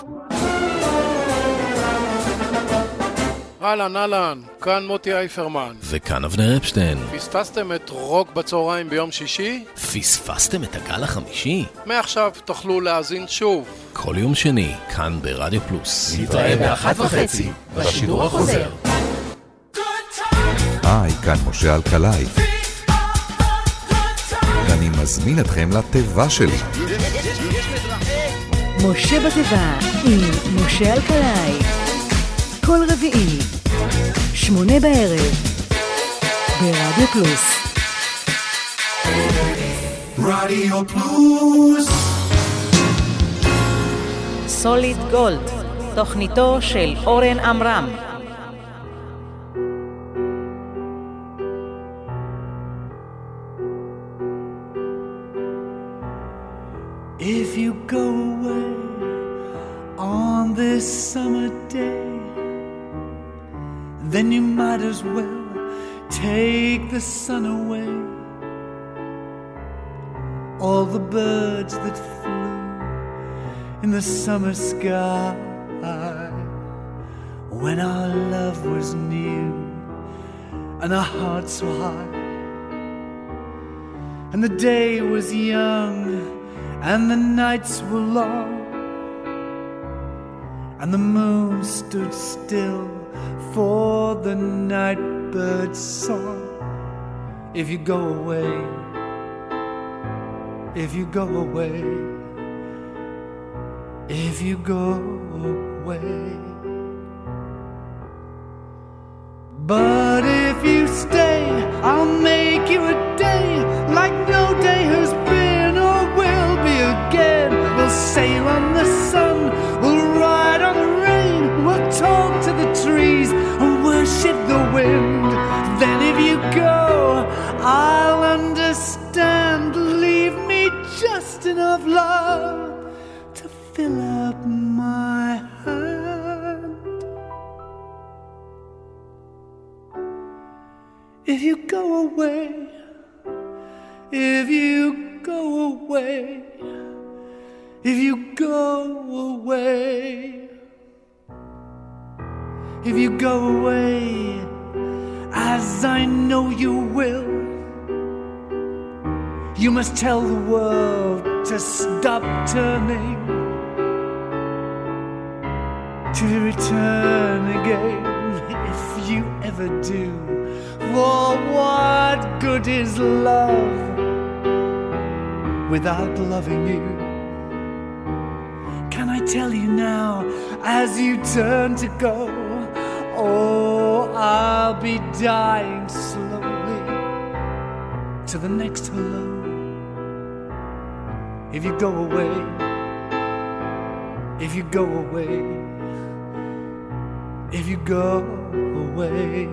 אהלן, אהלן, כאן מוטי אייפרמן. וכאן אבנר אפשטיין. פספסתם את רוק בצהריים ביום שישי? פספסתם את הגל החמישי? מעכשיו תוכלו להאזין שוב. כל יום שני, כאן ברדיו פלוס. נתראה ב-1:30, בשידור החוזר. היי, כאן משה אלקלעי. ואני מזמין אתכם לתיבה שלי. משה בטבע עם משה אלקלעי, כל רביעי 20:00 ברדיו פלוס. רדיו פלוס. סוליד גולד, תוכניתו של אורן עמרם. go away on this summer day, then you might as well take the sun away. All the birds that flew in the summer sky when our love was new and our hearts were high, and the day was young and the nights were long, and the moon stood still for the night bird's song. If you go away, if you go away, if you go away. But if you stay, I'll make you a day like no day has been or will be again. We'll sail on the sun, we'll ride on the rain, we'll talk to the trees and worship the wind. Then if you go, I'll understand. Leave me just enough love to fill up my hand. If you go away, if you go away, if you go away, if you go away, as I know you will, you must tell the world to stop turning, to return again, if you ever do. For what good is love without loving you? Can I tell you now, as you turn to go, oh, I'll be dying slowly to the next hello. If you go away, if you go away, if you go away.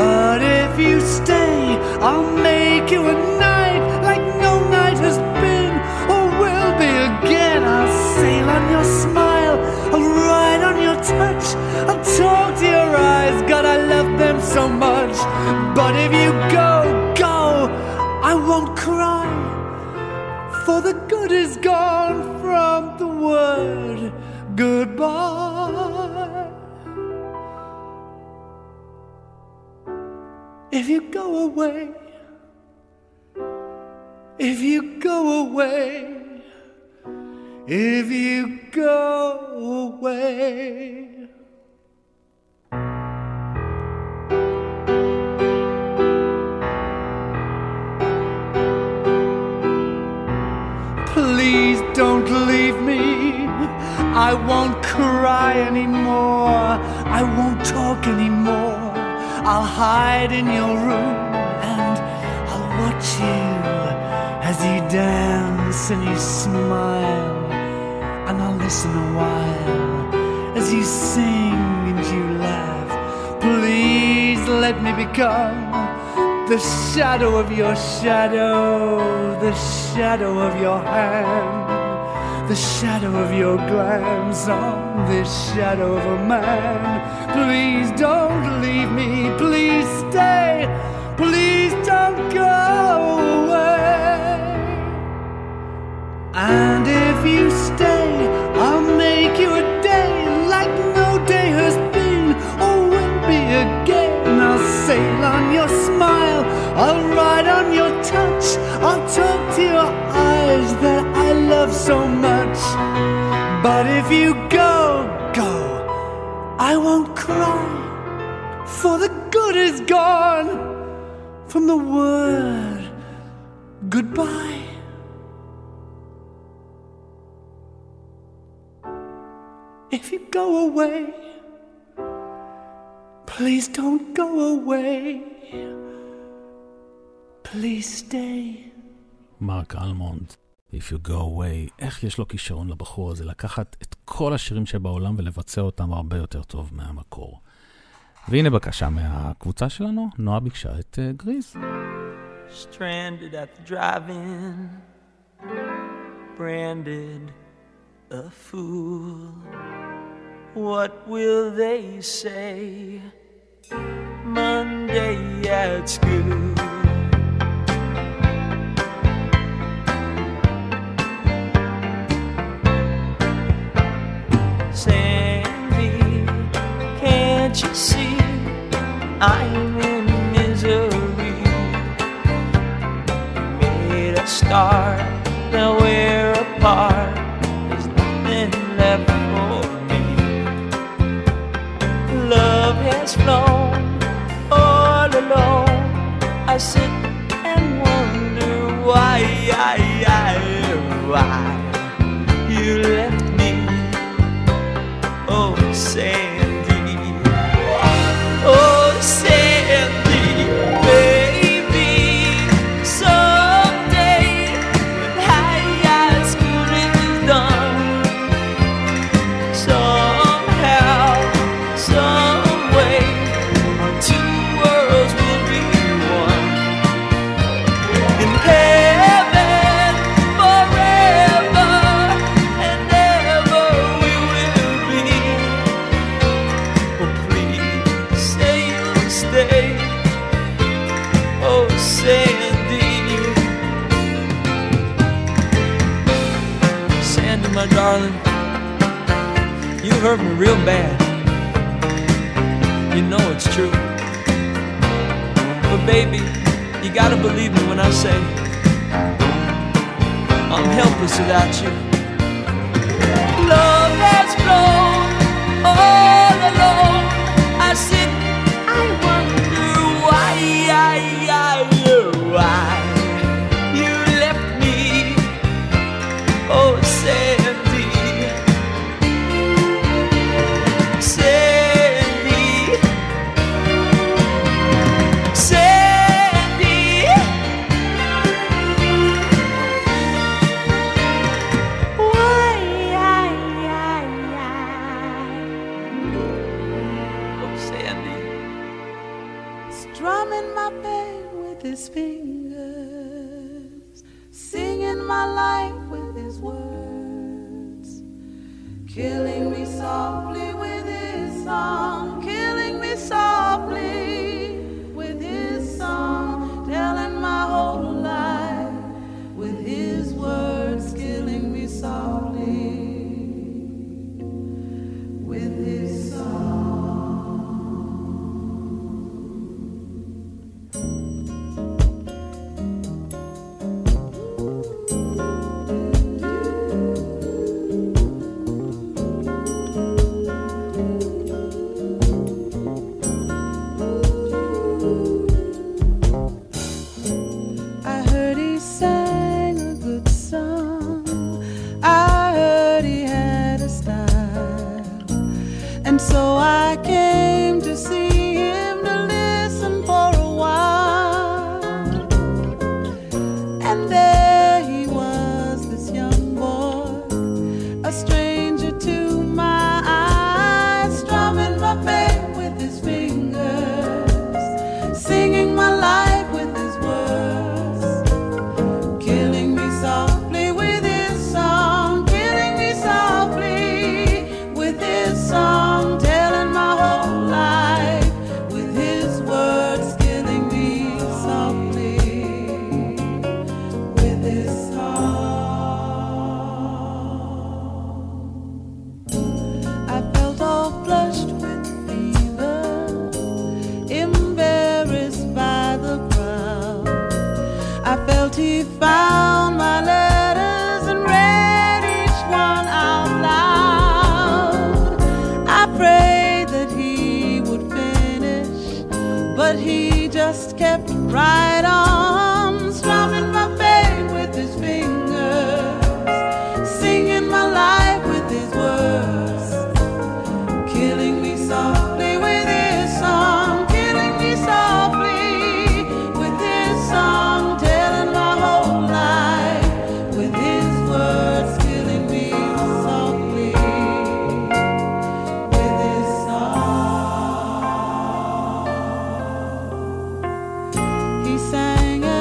But if you stay, I'll make you a night like no night has been or will be again. I'll sail on your smile, I'll ride on your touch, I'll talk to your eyes, God, I love them so much. But if you go, go, I won't cry, for the good is gone from the word goodbye. If you go away, if you go away, if you go away. Please don't leave me. I won't cry anymore. I won't talk anymore. I'll hide in your room and I'll watch you as you dance and you smile, and I'll listen a while as you sing and you laugh. Please let me become the shadow of your shadow, the shadow of your hand, the shadow of your glance on this shadow of a man. Please don't leave me, please stay, please don't go away. And if you stay, I'll make you a day like no day has been or will be again. I'll sail on your smile, I'll ride on your touch, I'll talk to your eyes that I love so much. But if you go, go, I won't cry, for the good is gone from the word goodbye. If you go away, please don't go away, please stay. מרק אלמונד, If You Go Away. איך יש לו כישרון לבחור הזה לקחת את כל השירים שבעולם ולבצע אותם הרבה יותר טוב מהמקור. והנה בקשה מהקבוצה שלנו, נועה ביקשה את גריז. Stranded at the drive-in branded a fool. What will they say Monday at school? Sandy, can't you see I'm in misery? We made a start, now we're apart. There's nothing left for me. Love has flown all alone. I sit and wonder why you left me. Oh, Sandy, oh, Sandy, baby. Someday when high school is done, somehow, some way, our two worlds will be one. In heaven forever and ever we will be. Oh, please say you'll stay. Oh, Sandy, Sandy, my darling, you hurt me real bad. You know it's true. But baby, you gotta believe me when I say I'm helpless without you. Love has flown all alone. I sit, I wonder why you left me. Oh, Sandy, Sandy, Sandy, oh, Sandy. Strumming my pain with his fingers, singing my life with his words, killing me softly with his song, killing me softly with his song, telling my whole life with his words, killing me softly with his song. I heard he sang a good song. I heard he had a style. And so I came to see him to listen for a while. And there he was, this young boy, a stranger to my eyes, strumming my bass with his fingers, singing my life with his words, killing me softly with his song, killing me softly with his song, telling my whole life with his words, killing me softly with his song. I felt all flushed with fever, embarrassed by the crowd. I felt he found my letters and read each one out loud. I prayed that he would finish, but he just kept right on, strumming my babe with his fingers, singing my life with his words, killing me softly with his song, killing me softly with his song, telling my whole life with his words, killing me softly with his song. He sang a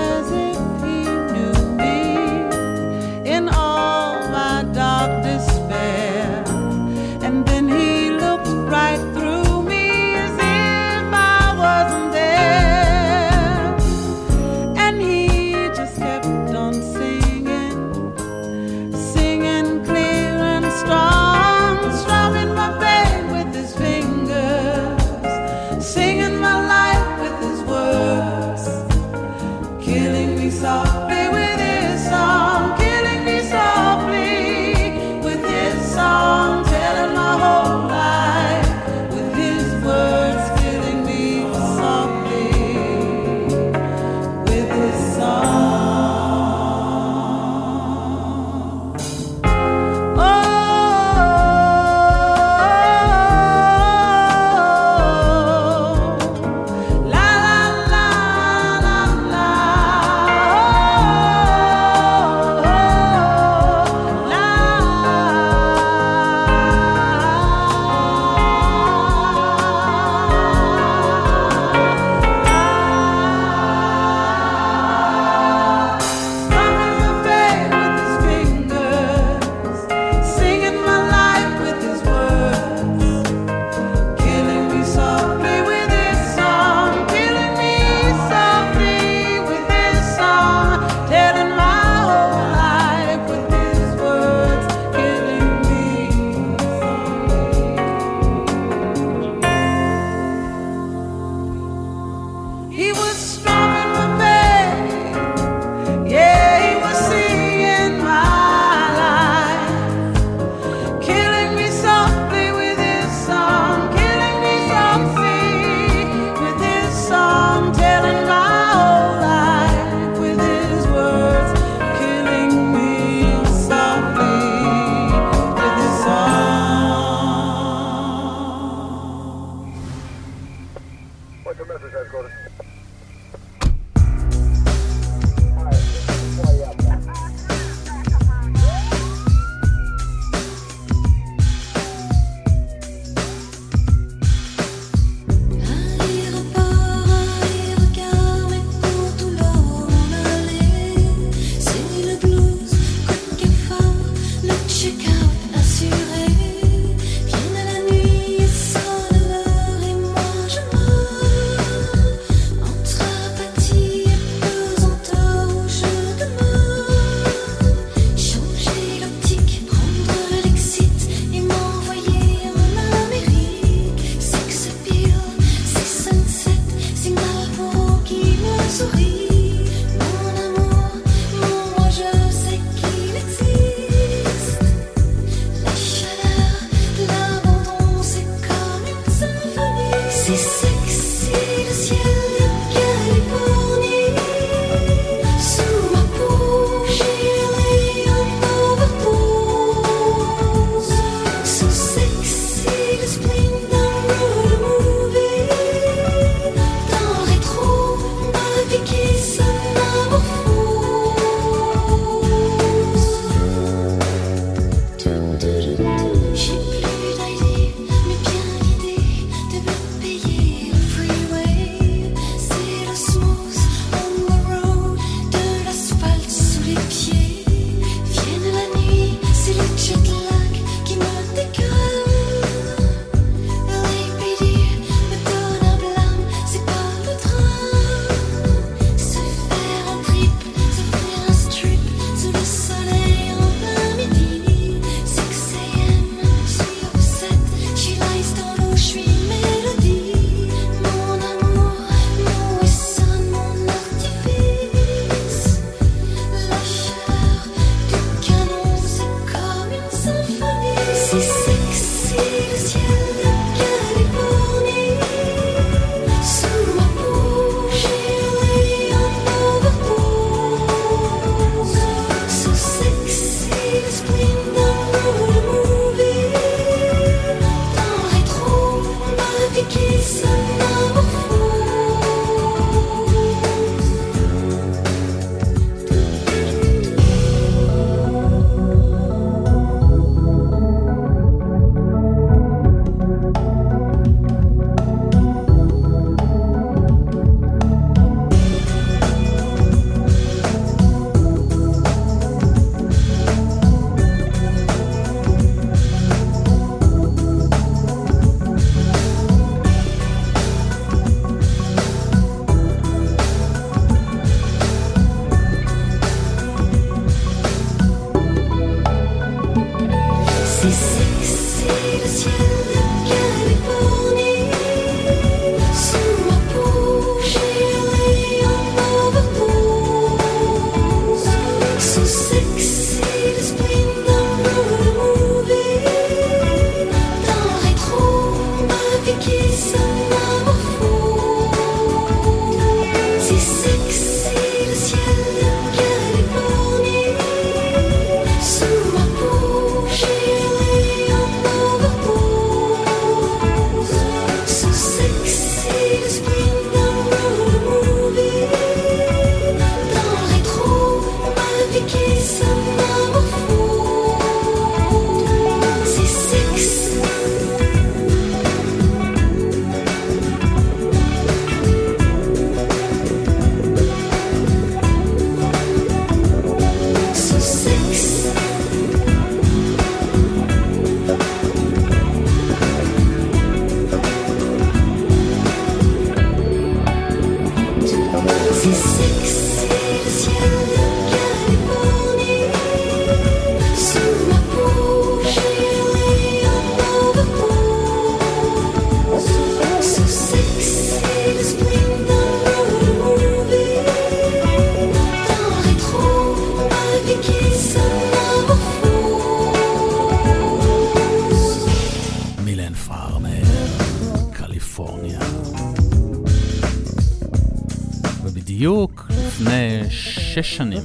שש שנים,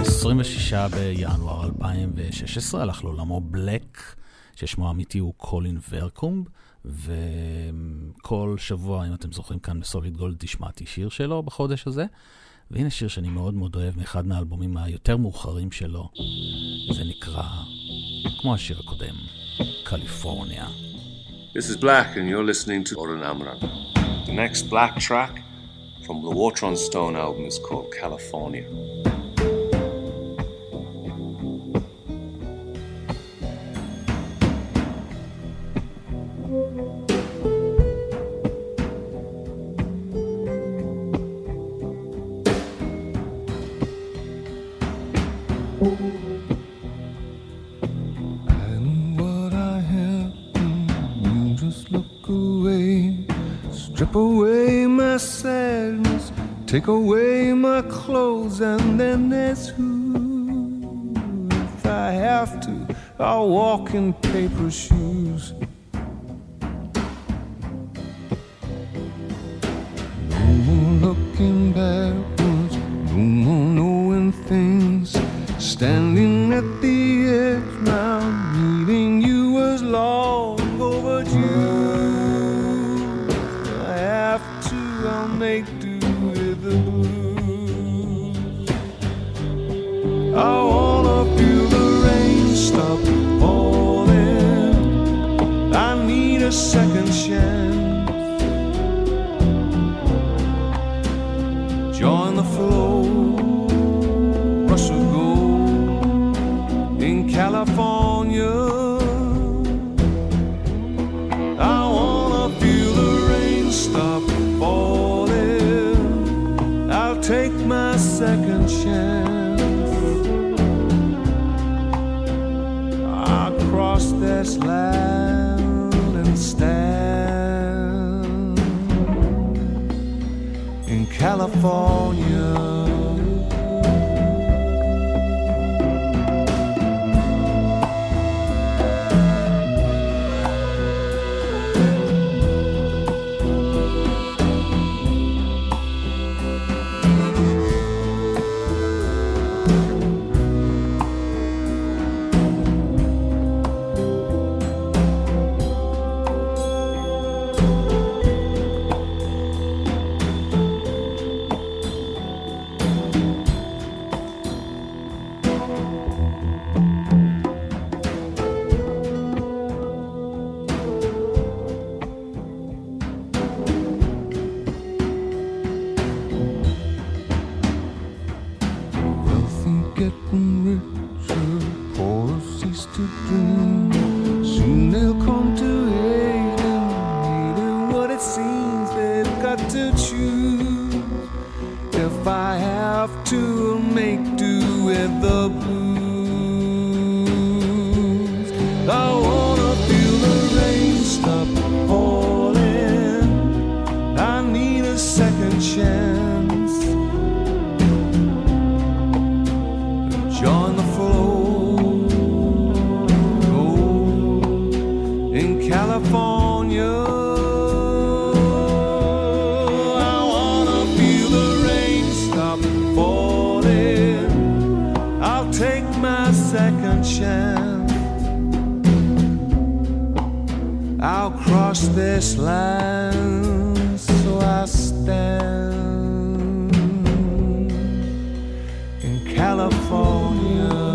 26 בינואר 2016, הלך לעולמו בלק, ששמו האמיתי הוא קולין ורקומב, וכל שבוע, אם אתם זוכרים כאן בסוליד גולד, תשמעתי שיר שלו בחודש הזה, והנה שיר שאני מאוד מאוד אוהב מאחד מהאלבומים היותר מאוחרים שלו, זה נקרא, כמו השיר הקודם, קליפורניה. This is Black and you're listening to Oren Amram. The next Black track from the Water on Stone album is called California. And what I have, just look away, strip away my sadness, take away my clothes, and then that's who. If I have to, I'll walk in paper shoes. No more looking backwards, no more knowing things, standing at the edge now, meeting you was long overdue. I'll make do with the blues. I wanna feel the rain stop falling. I need a second chance. Join the flow, rush of gold in California. Take my second chance. I'll cross this land and stand in California. Oh second chance. I'll cross this land, so I stand in California.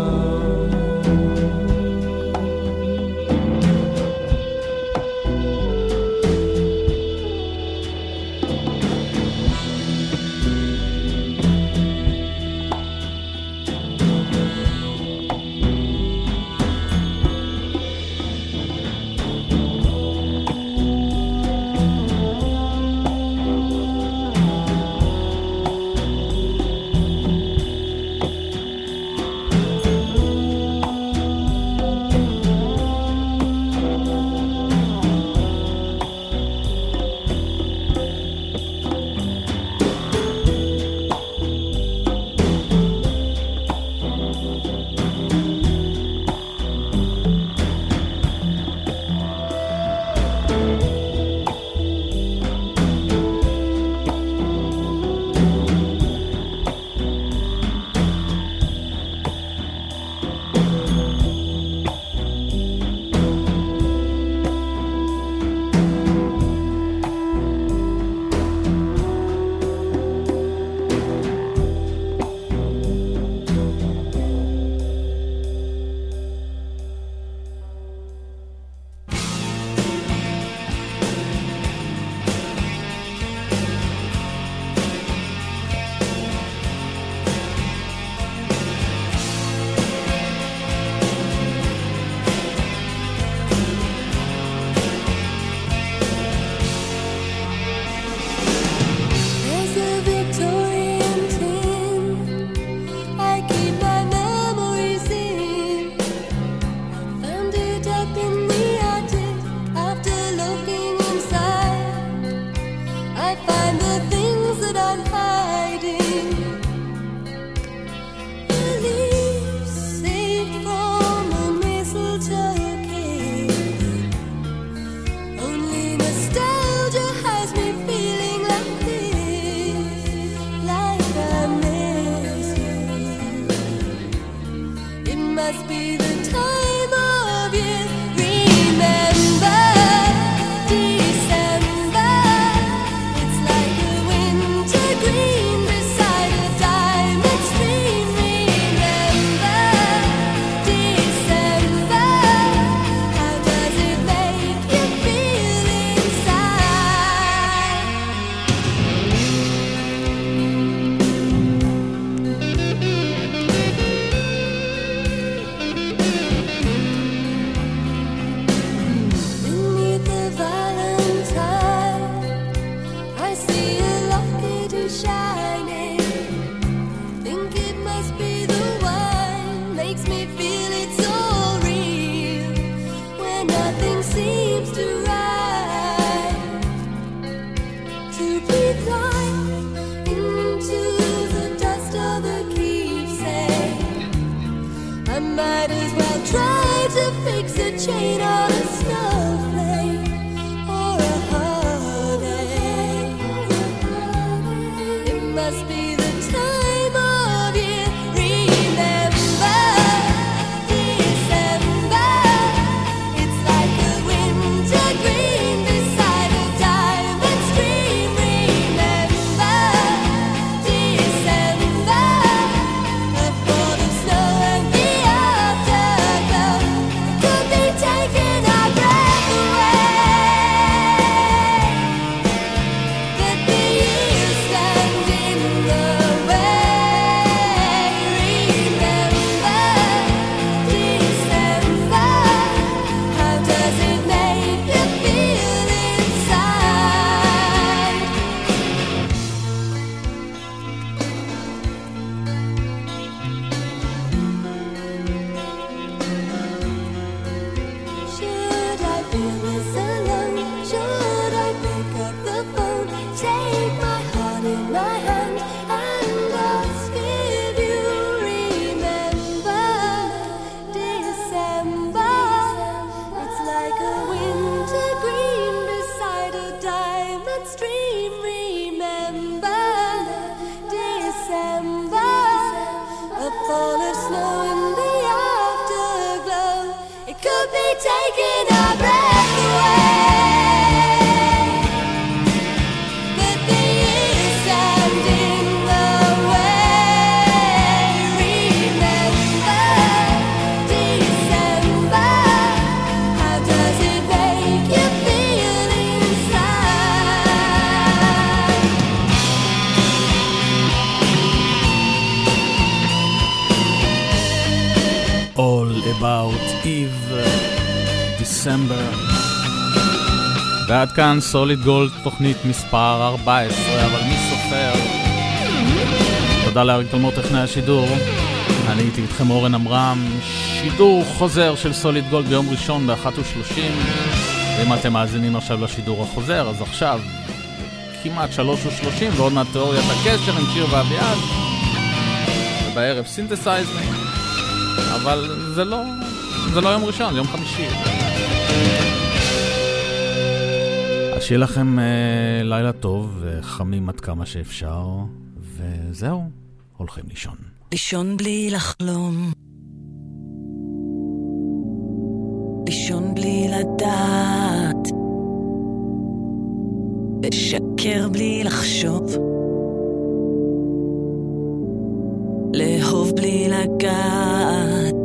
About Eve, December. ועד כאן סוליד גולד, תוכנית מספר 14, אבל מי סופר? תודה לאריק תלמור, טכנאי השידור. אני הייתי איתכם אורן אמרם. שידור חוזר של סוליד גולד ביום ראשון ב-13:30. ואם אתם מאזינים עכשיו לשידור החוזר, אז עכשיו כמעט 15:30, ועוד מעט תיאוריית הקשר עם שיר ואביעד, ובערב סינתסייזינג. אבל זה לא יום ראשון, יום חמישי. אז שיהיה לכם לילה טוב וחמים עד כמה שאפשר, וזהו, הולכים לישון. לישון בלי לחלום, לישון בלי לדעת, לשקר בלי לחשוב, לאהוב בלי לגעת.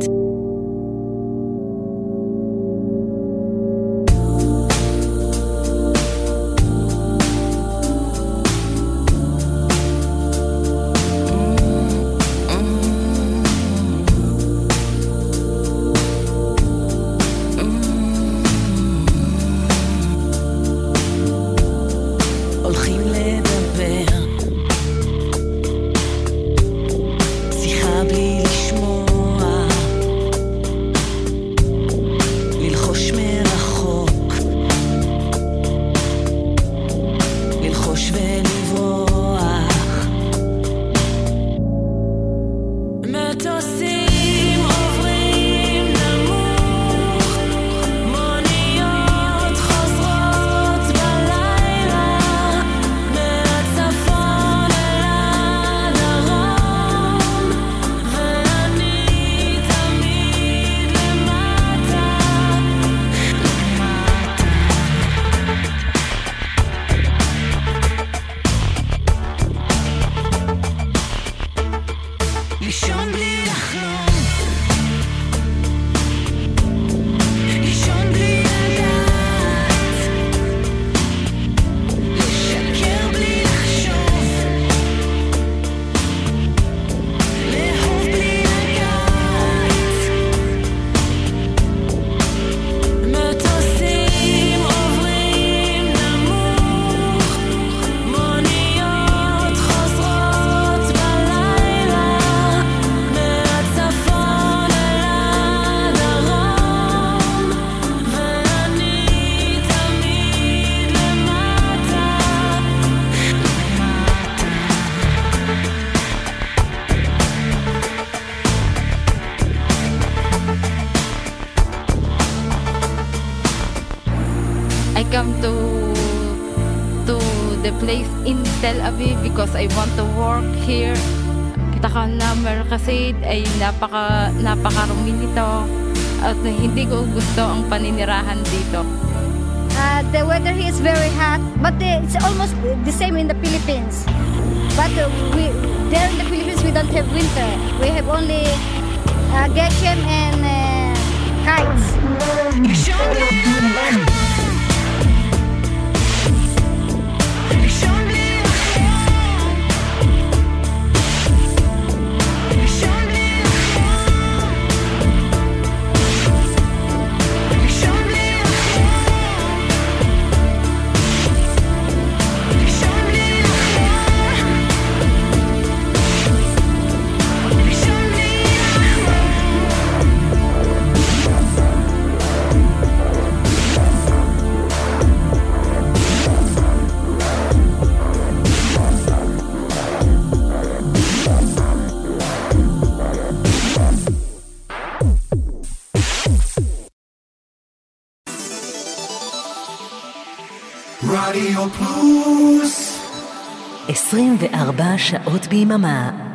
Tel Aviv because I want to work here. Kita ka naman kasi ay napakarumi nito at hindi ko gusto ang paninirahan dito. The weather here is very hot but it's almost the same in the Philippines. But we there in the Philippines we don't have winter. We have only geshem and kites. Radio Plus 24 שעות ביממה